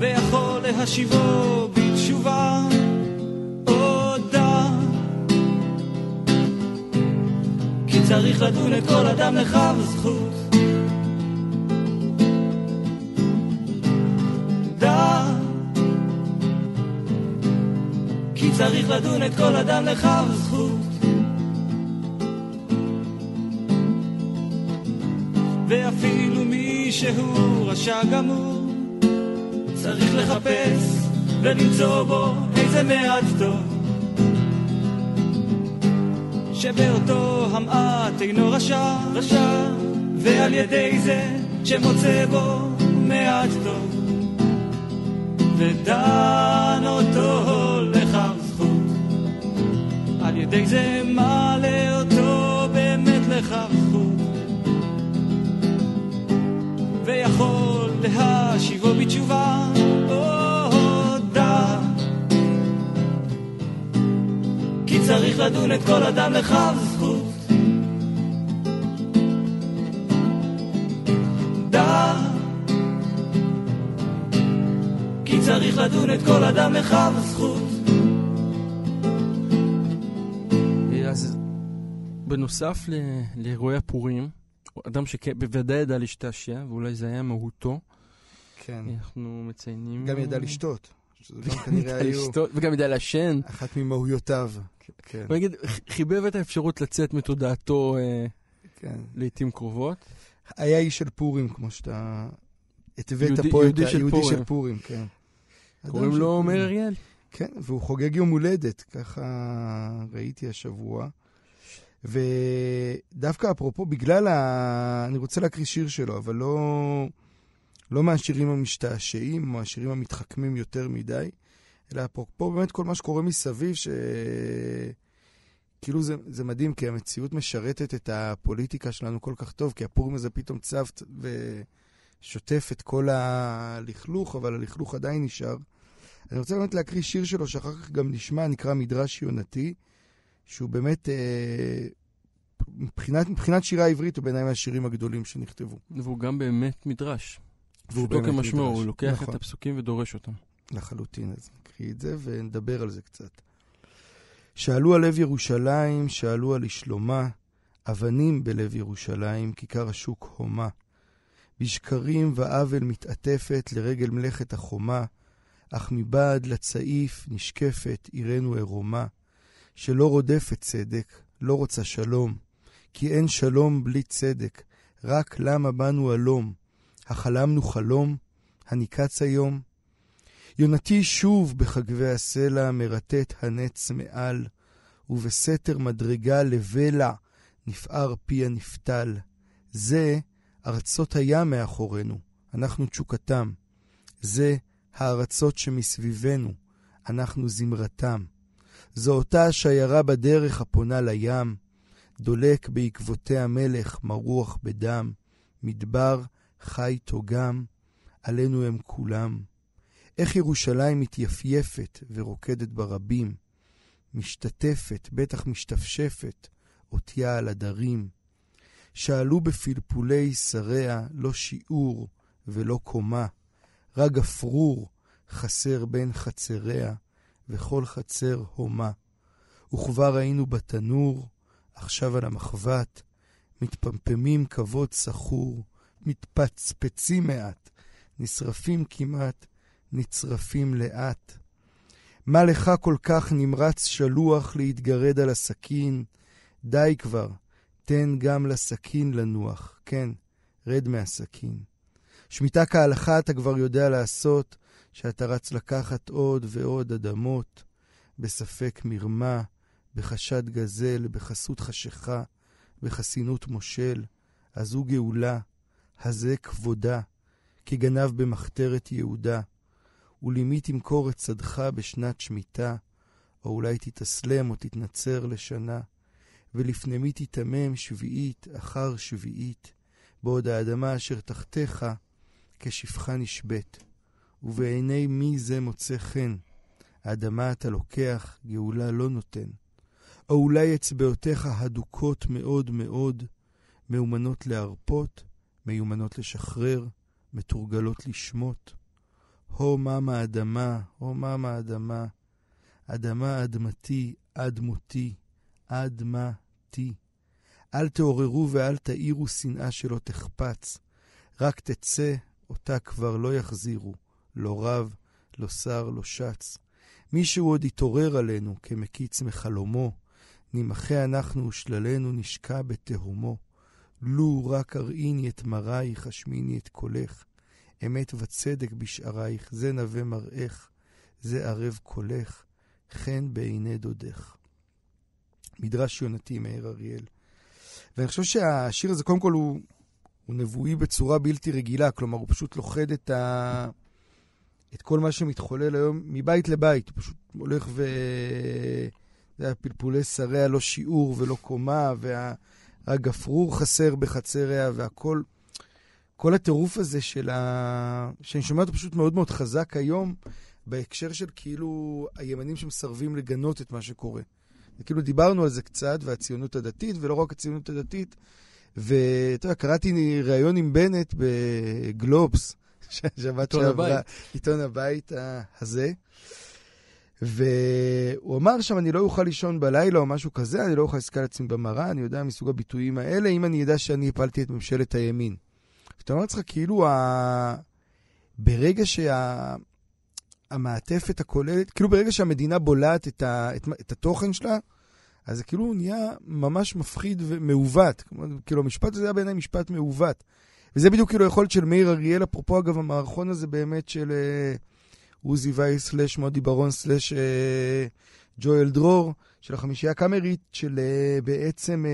ויכול להשיבו בתשובה צריך לדון את כל אדם לכף זכות כי צריך לדון את כל אדם לכף זכות, ואפילו מי שהוא רשע גמור צריך לחפש ולמצוא בו איזה מעט טוב, שבאותו המעט אינו רשע, ועל ידי זה שמוצא בו מעט טוב ודן אותו לכף זכות, על ידי זה מעלה אותו באמת לכף זכות, ויכול להשיבו בתשובה הודה, כי צריך לדון את כל אדם לכף זכות, צריך לדון את כל אדם לכף זכות. אז בנוסף לאירועי הפורים, אדם שבוודאי ידע להשתעשע, ואולי זה היה מהותו, כן. אנחנו מציינים... גם ידע לשתות. וגם ידע לשן. אחת ממהויותיו. כן. נגיד, חיבב את האפשרות לצאת מתודעתו לעתים קרובות. היה איש של פורים, כמו שאתה... יהודי של פורים, כן. קוראים לו מאיר אריאל. כן, והוא חוגג יום הולדת, ככה ראיתי השבוע. ודווקא אפרופו, בגלל, אני רוצה להקריא שיר שלו, אבל לא מהשירים המשתעשעים, מהשירים המתחכמים יותר מדי, אלא אפרופו באמת כל מה שקורה מסביב, כאילו זה מדהים, כי המציאות משרתת את הפוליטיקה שלנו כל כך טוב, כי הפורים הזה פתאום צוות שוטף את כל הלכלוך, אבל הלכלוך עדיין נשאר. אני רוצה באמת להקריא שיר שלו, שאחר כך גם נשמע, נקרא מדרש יונתי, שהוא באמת, מבחינת שירה העברית, הוא בעיניי מהשירים הגדולים שנכתבו. והוא גם באמת מדרש. והוא באמת כמשמע, מדרש. הוא לוקח נכון. את הפסוקים ודורש אותם. לחלוטין, אז נקריא את זה ונדבר על זה קצת. שאלו על לב ירושלים, שאלו על לשלומה, אבנים בלב ירושלים, כיכר השוק הומה. בשקרים ועוול מתעטפת לרגל מלאכת החומה, אך מבעד לצעיף נשקפת עירנו ערומה, שלא רודפת צדק, לא רוצה שלום, כי אין שלום בלי צדק, רק למה באנו הלום, החלמנו חלום, הניקץ היום. יונתי שוב בחגבי הסלע מרטט הנץ מעל, ובסתר מדרגה לבלע נפער פי הנפתל. זה ארצות הים מאחורינו, אנחנו תשוקתם. זה הארצות שמסביבנו, אנחנו זמרתם. זו אותה השיירה בדרך הפונה לים, דולק בעקבותי המלך מרוח בדם, מדבר חי תוגם, עלינו הם כולם. איך ירושלים מתייפייפת ורוקדת ברבים, משתתפת, בטח משתפשפת, אותיה על הדרים. שאלו בפלפולי שריה לא שיעור ולא קומה, רק גפרור חסר בין חצריה, וכל חצר הומה. וכבר היינו בתנור, עכשיו על המחבת, מתפמפמים כבוד סחור, מתפצפצים מעט, נשרפים כמעט, נצרפים לאט. מה לך כל כך נמרץ שלוח להתגרד על הסכין? די כבר. תן גם לסכין לנוח, כן, רד מהסכין. שמיטה כהלכה אתה כבר יודע לעשות, שאתה רץ לקחת עוד ועוד אדמות, בספק מרמה, בחשד גזל, בחסות חשיכה, בחסינות מושל, אז הוא גאולה, הזה כבודה, כגנב במחתרת יהודה, ולמי תמכור את צדך בשנת שמיטה, או אולי תתסלם או תתנצר לשנה, ולפנמי תתמם שביעית אחר שביעית, בעוד האדמה אשר תחתיך כשפחה נשבט. ובעיני מי זה מוצא חן? האדמה אתה לוקח, גאולה לא נותן. או אולי אצבעותיך הדוקות מאוד מאוד, מאומנות להרפות, מיומנות לשחרר, מתורגלות לשמות. הו ממה אדמה, הו ממה אדמה, אדמה אדמתי, עד מותי. עד מה תי. אל תעוררו ואל תאירו שנאה שלא תחפץ. רק תצא, אותה כבר לא יחזירו. לא רב, לא שר, לא שץ. מישהו עוד התעורר עלינו כמקיץ מחלומו, נמחה אנחנו ושללנו נשקע בתהומו. לו רק ארעיני את מראייך, השמיני את קולך, אמת וצדק בשערייך, זה נווה מראך, זה ערב קולך, חן בעיני דודך. מדרש יונתי מאיר אריאל. ואני חושב שהשיר הזה קודם כל הוא נבואי בצורה בלתי רגילה, כלומר הוא פשוט לוחד את כל מה שמתחולל היום מבית לבית, הוא פשוט הולך פלפולי שריה, לא שיעור ולא קומה, והגפרור חסר בחצריה, כל הטירוף הזה שאני שומע אותו פשוט מאוד מאוד חזק היום, בהקשר של כאילו הימנים שמסרבים לגנות את מה שקורה. וכאילו דיברנו על זה קצת, והציונות הדתית, ולא רק הציונות הדתית, קראתי ראיון עם בנט בגלובס, שבת שעברה, עיתון הבית הזה, והוא אמר שם, אני לא אוכל לישון בלילה או משהו כזה, אני לא אוכל להסתכל על עצמי במראה, אני יודע מסוג הביטויים האלה, אם אני יודע שאני הפלתי את ממשלת הימין. ואתה אומר לך, כאילו, ברגע שהמעטפת הכוללת, כאילו ברגע שהמדינה בולעת את התוכן שלה, אז זה כאילו נהיה ממש מפחיד ומעוות. כאילו, המשפט הזה היה בעיניי משפט מעוות. וזה בדיוק כאילו היכולת של מאיר אריאל, אפרופו אגב, המערכון הזה באמת של עוזי וייס סלש מודי ברון סלש ג'ואל דרור, של החמישייה הקאמרית, של בעצם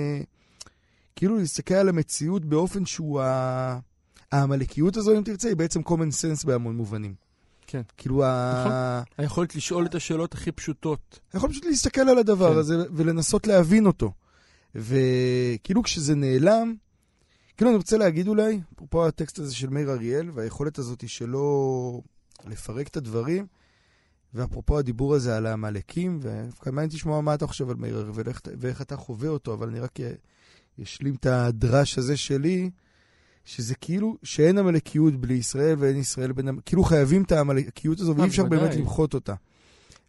כאילו להסתכל על המציאות באופן שהוא העמלקיות הזו, אם תרצה, היא בעצם common sense בהמון מובנים. כן. כאילו היכולת לשאול את השאלות הכי פשוטות. היכולת פשוט להסתכל על הדבר הזה ולנסות להבין אותו. וכאילו כשזה נעלם, כאילו אני רוצה להגיד אולי, פה הטקסט הזה של מאיר אריאל, והיכולת הזאת היא שלא לפרק את הדברים, ואפרופו הדיבור הזה על העמלקים, וכמובן תשמע מה אתה חושב על מאיר אריאל, ואיך אתה חווה אותו, אבל אני רק ישלים את הדרש הזה שלי, שזה כאילו שאין עמלקיות בלי ישראל, ואין ישראל בין עמלקיות, כאילו חייבים את העמלקיות הזו, ואי אפשר באמת למחות אותה.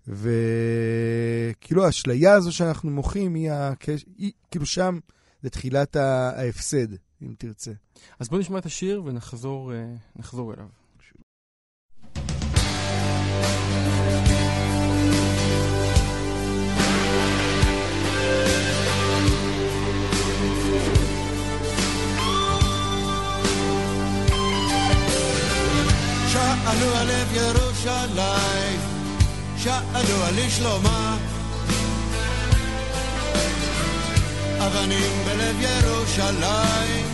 וכאילו האשליה הזו שאנחנו מוחים, היא כאילו שם, זה תחילת ההפסד, אם תרצה. אז בוא נשמע את השיר ונחזור אליו. שאלו על לב ירושלים, שאלו על לשלומה, אבנים בלב ירושלים,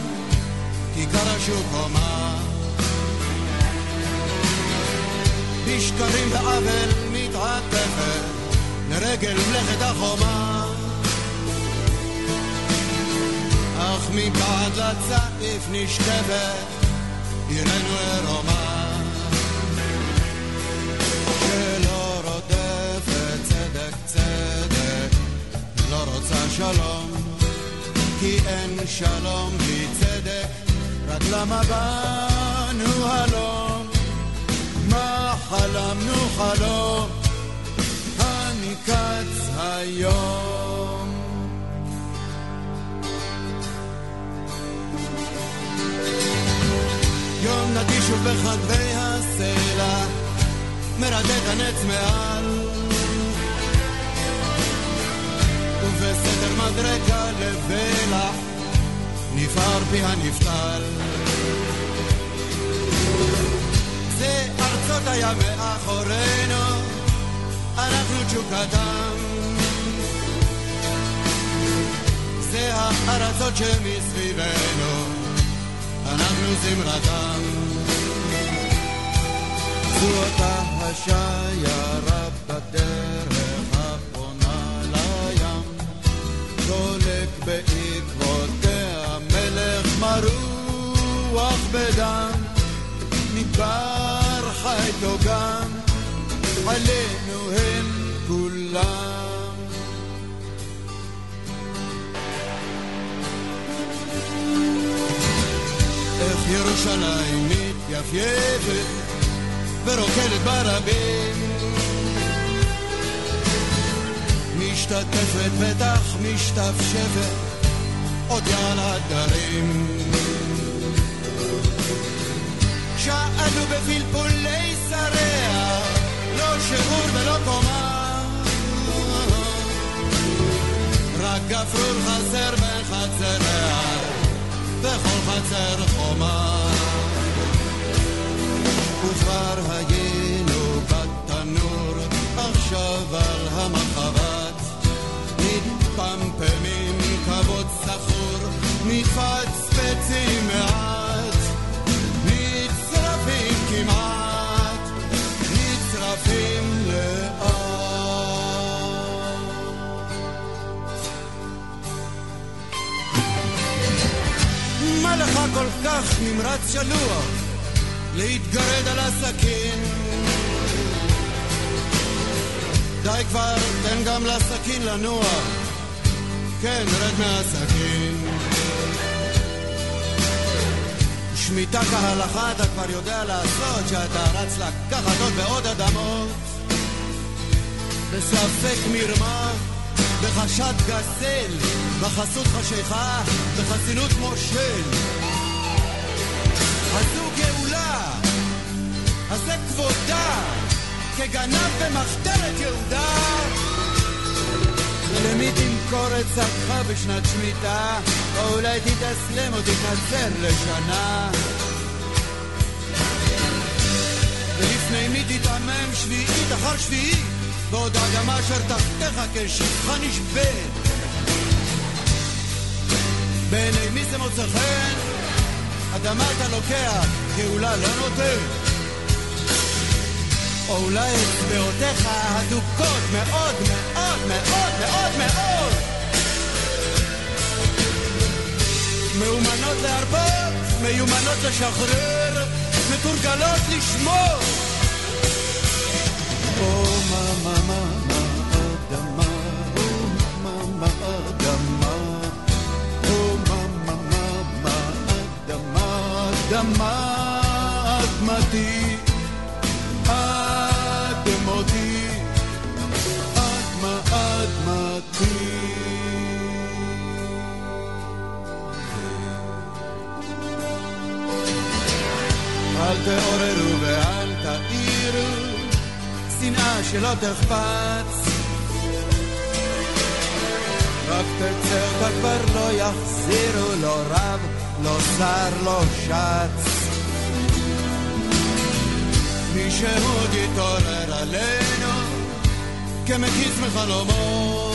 כיכר השוק הומה, בשקרים בעבל מתעטפת, לרגל מלאכת החומה, אך מבעד לצעיף נשכבת, עירנו עירומה. שלא רודפת צדק צדק, לא רוצה שלום, כי אין שלום בלי צדק, רק למה באנו הלום, מה חלמנו חלום, הניקץ היום. יום נדיש ובחדבי הסלע, מרדת הנץ מעל, ובסדר מדרקה לבלע, נפער פי הנפתל. זה ארצות היה מאחורינו, אנחנו תשוקתם. זה הארצות שמסביבנו, אנחנו זמרתם. אותה השיירה בדרך הפונה לים, דולק בעקבותיה מלך מרוח בדם, מדבר חי דוגם, עלינו הם כולם. איך ירושלים מתייפייבת ורוקדת ברבים, משתתפת בטח משתפשפת עוד יעל הדרים, שענו בפלפולי שריה, לא שיעור ולא קומה, אפרור חסר בין חצר להר, בכל חצר חומה. וכבר היינו בתנור, עכשיו על המחבת, נתפמפם עם כבוד סחור, נתפץ פצים מעט, נצרפים כמעט, נצרפים לאט. מה לך כל כך נמרץ שלוח להתגרד על הסכין? די כבר, תן גם לסכין לנוע, כן, רד מהסכין. שמיטה כהלכה אתה כבר יודע לעשות, שאתה רץ לקחת עוד ועוד אדמות, בספק מרמה, בחשד גסל, בחסות חשיכה, בחסינות מושל. אז זו גאולה, אז זה כבודה, כגנב במחתרת יהודה. ולמי תמכור את שדך בשנת שמיטה, או אולי תתאסלם או תתנצר לשנה? ולפני מי תתעמם שביעית אחר שביעית, ועוד אדמה אשר תחתיך כשפחה נשבט. בעיני מי זה מוצא חן? אדמה אתה לוקח, גאולה לא נותן. או אולי אצבעותיך הדוקות מאוד מאוד מאוד מאוד מאוד מאומנות להרבות, מיומנות לשחרר, מתורגלות לשמור. או מה מה מה אדמה, או מה מה אדמה, אדמה, אדמתי, אדמותי, אדמה, אדמתי. אל תעוררו ואל תעירו שנאה שלא תחפץ, רק תצא אותה כבר לא יחזירו, לא רב, לא שר, לא שץ. מישהו יתעורר עלינו כמקיץ מחלומו,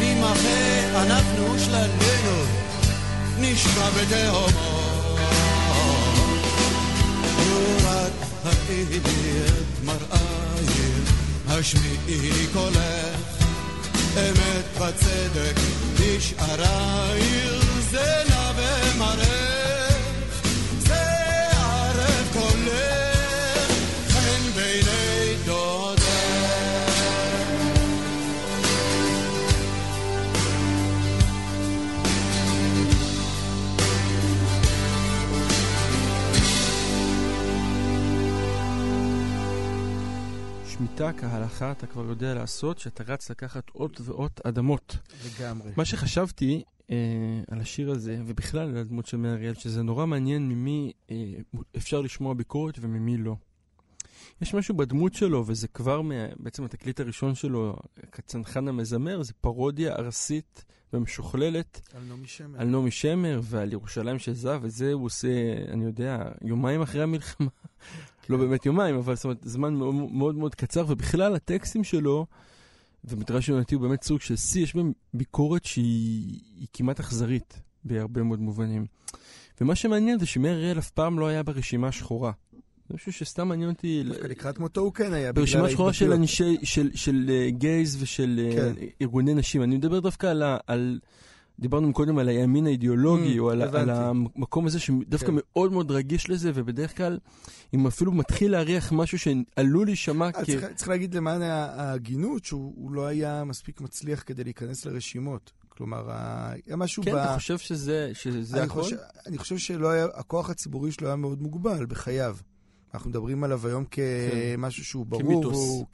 נמחה אנחנו ושללנו, נשמע בתהומו. רק העידי את מראי, השמיעי קולך, אמת בצדק נשארה עיר, זה נע ומערך, זה ערב כולך, חן בעיני דודך. שמיטה כהלכה אתה כבר יודע לעשות, שאתה רץ לקחת עוד ועוד אדמות. לגמרי. מה שחשבתי על השיר הזה, ובכלל על הדמות של מאיר אריאל, שזה נורא מעניין ממי אפשר לשמוע ביקורת וממי לא. יש משהו בדמות שלו, וזה כבר בעצם התקליט הראשון שלו, כצנחן המזמר, זה פרודיה ארסית ומשוכללת. על נעמי שמר. על נעמי שמר ועל ירושלים של זהב, וזה הוא עושה, אני יודע, יומיים אחרי המלחמה. לא באמת יומיים, אבל זאת אומרת, זמן מאוד מאוד קצר, ובכלל הטקסטים שלו, ומדרש יונתי הוא באמת סוג של סי, יש בהם ביקורת שהיא כמעט אכזרית, בהרבה מאוד מובנים. ומה שמעניין זה שמאיר אריאל אף פעם לא היה ברשימה שחורה. זה משהו שסתם מעניין אותי... לקראת מותו הוא כן היה. ברשימה שחורה של אנשי, של גייז ושל ארגוני נשים. אני מדבר דווקא על... דיברנו קודם על הימין האידיאולוגי, או על המקום הזה שדווקא מאוד מאוד רגיש לזה, ובדרך כלל, אם אפילו מתחיל להריח משהו שעלול להישמע כ... צריך להגיד למען ההגינות, שהוא לא היה מספיק מצליח כדי להיכנס לרשימות. כלומר, היה משהו... כן, אתה חושב שזה הכל? אני חושב שהכוח הציבורי שלו היה מאוד מוגבל בחייו. אנחנו מדברים עליו היום כמשהו שהוא ברור,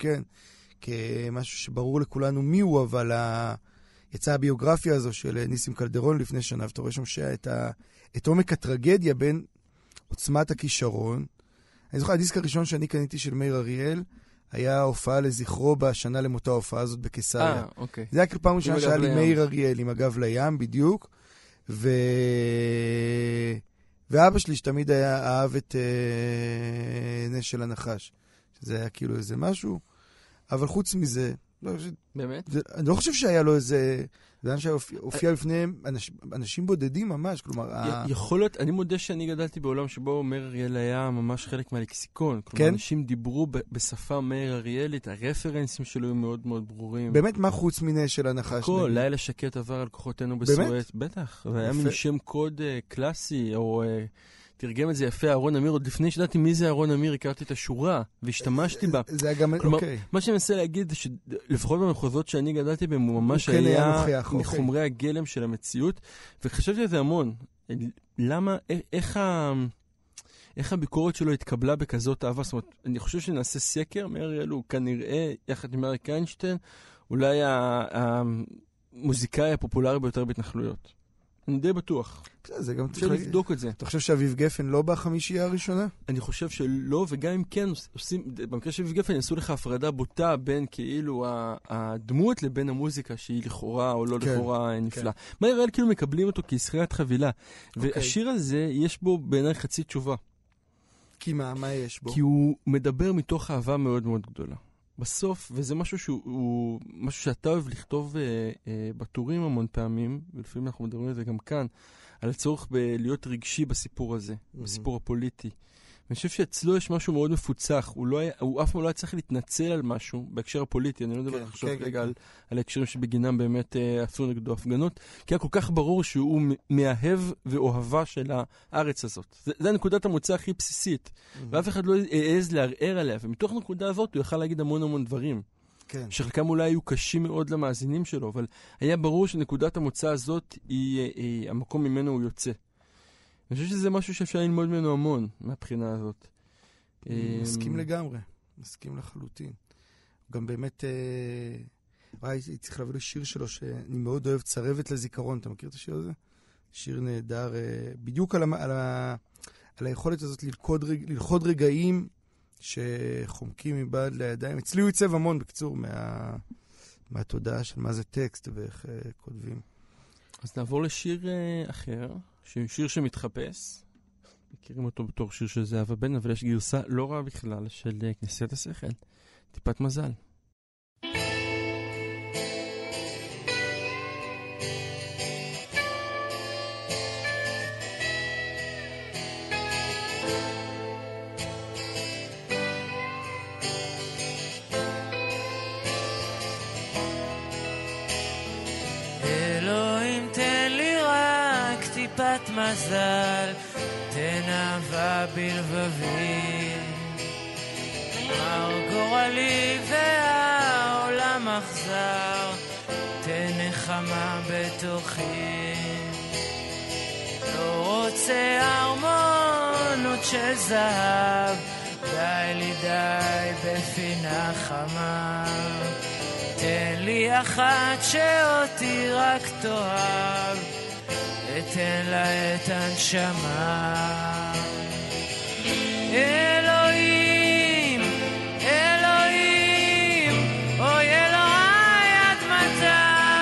כמשהו שברור לכולנו מי הוא, אבל... יצאה הביוגרפיה הזו של ניסים קלדרון לפני שנה, ואתה רואה שם את עומק הטרגדיה בין עוצמת הכישרון. אני זוכר, הדיסק הראשון שאני קניתי של מאיר אריאל, היה הופעה לזכרו בשנה למותה ההופעה הזאת בקיסריה. אוקיי. זה היה כאילו פעם ראשונה שהיה לי מאיר אריאל עם הגב לים בדיוק, ואבא שלי שתמיד היה אהב את נס של הנחש, שזה היה כאילו איזה משהו, אבל חוץ מזה, באמת? אני לא חושב שהיה לו איזה... זה אנשי הופיע בפניהם אנשים בודדים ממש, כלומר... יכול להיות, אני מודה שאני גדלתי בעולם שבו מאיר אריאל היה ממש חלק מהלקסיקון. כלומר, אנשים דיברו בשפה מאיר אריאלית, הרפרנסים שלו היו מאוד מאוד ברורים. באמת, מה חוץ מיני של הנחש? כל, לילה שקט עבר על כוחותינו בסואט. בטח, והיה מין שם קוד קלאסי, או... תרגם את זה יפה, אהרון אמיר, עוד לפני שדעתי מי זה אהרון אמיר, הכרתי את השורה, והשתמשתי בה. זה היה גם, אוקיי. מה שאני מנסה להגיד, שלפחות במחוזות שאני גדלתי בהם, הוא ממש היה מחומרי הגלם של המציאות, וחשבתי על זה המון. למה, איך הביקורת שלו התקבלה בכזאת אהבה? זאת אומרת, אני חושב שנעשה סקר, מאיר אריאל הוא כנראה, יחד עם אריק איינשטיין, אולי המוזיקאי הפופולרי ביותר בהתנחלויות. אני די בטוח. זה גם צריך לבדוק את זה. אתה חושב שאביב גפן לא בחמישייה הראשונה? אני חושב שלא, וגם אם כן עושים, במקרה שאביב גפן יעשו לך הפרדה בוטה בין כאילו הדמות לבין המוזיקה שהיא לכאורה או לא לכאורה נפלאה. מאיר אריאל כאילו מקבלים אותו כיסחיית חבילה. והשיר הזה יש בו בעיניי חצי תשובה. כי מה יש בו? כי הוא מדבר מתוך אהבה מאוד מאוד גדולה. בסוף, וזה משהו שהוא, משהו שאתה אוהב לכתוב בטורים המון פעמים, ולפעמים אנחנו מדברים על זה גם כאן, על הצורך בלהיות רגשי בסיפור הזה, בסיפור הפוליטי. ואני חושב שאצלו יש משהו מאוד מפוצח, הוא אף פעם לא היה צריך להתנצל על משהו בהקשר הפוליטי, אני לא מדבר עכשיו רגע על ההקשרים שבגינם באמת עשו נגדו הפגנות, כי היה כל כך ברור שהוא מאהב ואוהבה של הארץ הזאת. זה נקודת המוצא הכי בסיסית, ואף אחד לא העז לערער עליה, ומתוך הנקודה הזאת הוא יכל להגיד המון המון דברים, שחלקם אולי היו קשים מאוד למאזינים שלו, אבל היה ברור שנקודת המוצא הזאת היא המקום ממנו הוא יוצא. אני חושב שזה משהו שאפשר ללמוד ממנו המון, מהבחינה הזאת. מסכים לגמרי, מסכים לחלוטין. גם באמת, ראיתי, צריך להביא לשיר שלו, שאני מאוד אוהב, צרבת לזיכרון, אתה מכיר את השיר הזה? שיר נהדר, בדיוק על היכולת הזאת ללכוד רגעים שחומקים מבעד לידיים. אצלי הוא יצב המון, בקצור, מהתודעה של מה זה טקסט ואיך כותבים. אז נעבור לשיר אחר. שיר שמתחפש, מכירים אותו בתור שיר של זהבה בן, אבל יש גרסה לא רע בכלל של כנסיית השכל, טיפת מזל. מזל, תנאווה בלבבי, מר גורלי והעולם אכזר, תנחמה בתוכי, לא רוצה הרמונות של זהב, די לי די בפינה חמה, תן לי אחת שאותי רק תאהב, תן לה את הנשמה. אלוהים, אלוהים, אוי אלוהי עד מתי?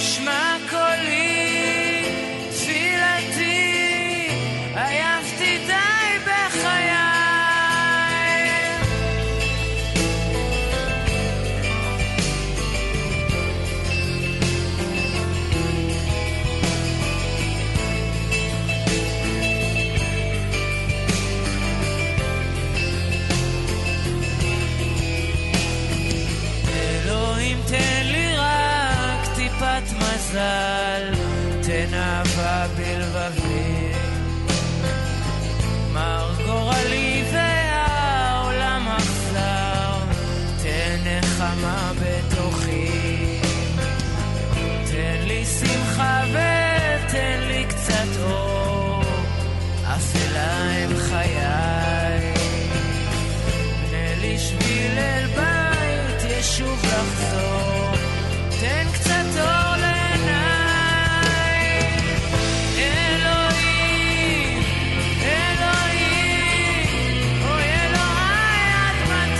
שמע קולי, תפילתי, עייפתי די בחיי. תנאווה בלבבי, מר גורלי והעולם אכזר, תנחמה בתוכי, תן לי שמחה ותן לי קצת אור, אפלה עם חיי, בנה לי שביל אל בית ישוב לחזור, תן קצת אור. אלוהים, אלוהים, אוי אלוהי עד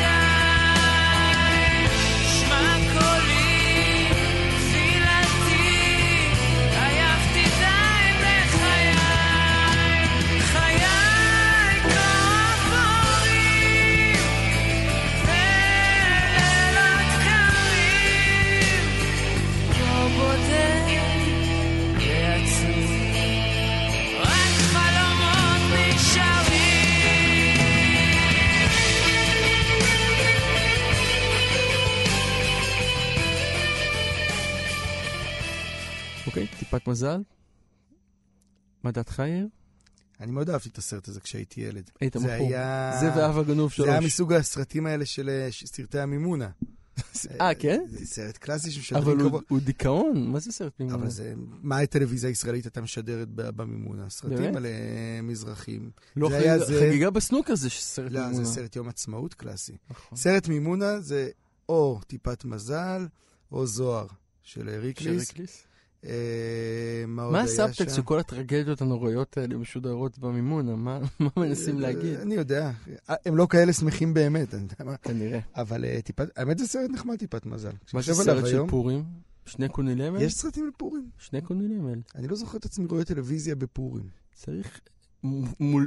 מזל? מה דעתך, יאיר? אני מאוד אהבתי את הסרט הזה כשהייתי ילד. היית מכור. זה ואהב הגנוב שלוש. זה היה מסוג הסרטים האלה של סרטי המימונה. כן? זה סרט קלאסי שמשדרים כבר... אבל הוא דיכאון, מה זה סרט מימונה? אבל זה... מה הטלוויזיה הישראלית אתה משדרת במימונה? סרטים על מזרחים. לא, חגיגה בסנוק הזה שסרט מימונה. לא, זה סרט יום עצמאות קלאסי. סרט מימונה זה או טיפת מזל או זוהר של ריקליס. מה הסאבטקסט שכל הטרגדיות הנוראיות האלה משודרות במימונה? מה מנסים להגיד? אני יודע, הם לא כאלה שמחים באמת, כנראה. אבל האמת זה סרט נחמד, טיפת מזל. מה זה סרט של פורים? שני קונילים? יש סרטים לפורים. שני קונילים. אני לא זוכר את עצמי רואה טלוויזיה בפורים. צריך...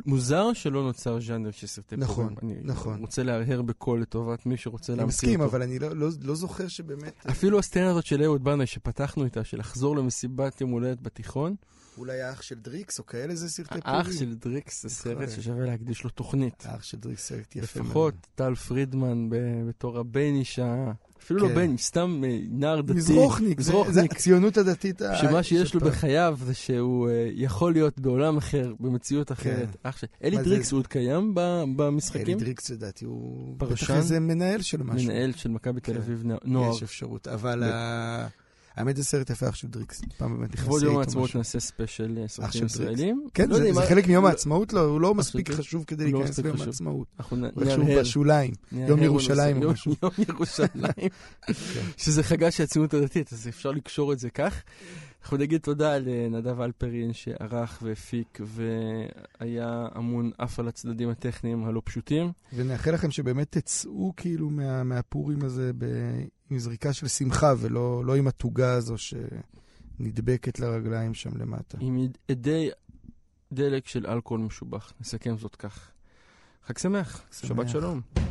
מוזר שלא נוצר ז'אנר שסרטי פורים. נכון. אני רוצה להרהר בכל לטובת מי שרוצה להמציא אותו. אני מסכים, אבל אני לא זוכר שבאמת... אפילו הסצנה הזאת של אהוד בנה שפתחנו איתה, של לחזור למסיבת יום הולדת בתיכון. אולי האח של דריקס או כאלה זה סרטי פורים. האח של דריקס זה סרט ששווה להקדיש לו תוכנית. האח של דריקס סרט יפה. לפחות טל פרידמן בתור הבניש ה... אפילו לא בן, סתם נער דתי. מזרוחניק. זה הציונות הדתית. שמה שיש לו בחייו זה שהוא יכול להיות בעולם אחר, במציאות אחרת. אלי דריקס הוא עוד קיים במשחקים? אלי דריקס לדעתי הוא... פרשן? זה מנהל של משהו. מנהל של מכבי תל אביב נוער. יש אפשרות, אבל האמת זה סרט יפה אח של דריקס. לכבוד יום העצמאות נעשה ספיישל סרטים ישראלים. כן, זה חלק מיום העצמאות, הוא לא מספיק חשוב כדי להיכנס ליום העצמאות. הוא בשוליים, יום ירושלים או משהו. יום ירושלים, שזה חגה של הציונות הדתית, אז אפשר לקשור את זה כך. אנחנו נגיד תודה לנדב אלפרין שערך והפיק והיה אמון אף על הצדדים הטכניים הלא פשוטים. ונאחל לכם שבאמת תצאו כאילו מהפורים הזה עם זריקה של שמחה ולא עם התוגה הזו שנדבקת לרגליים שם למטה. עם עדי דלק של אלכוהול משובח. נסכם זאת כך. חג שמח, שבת שלום.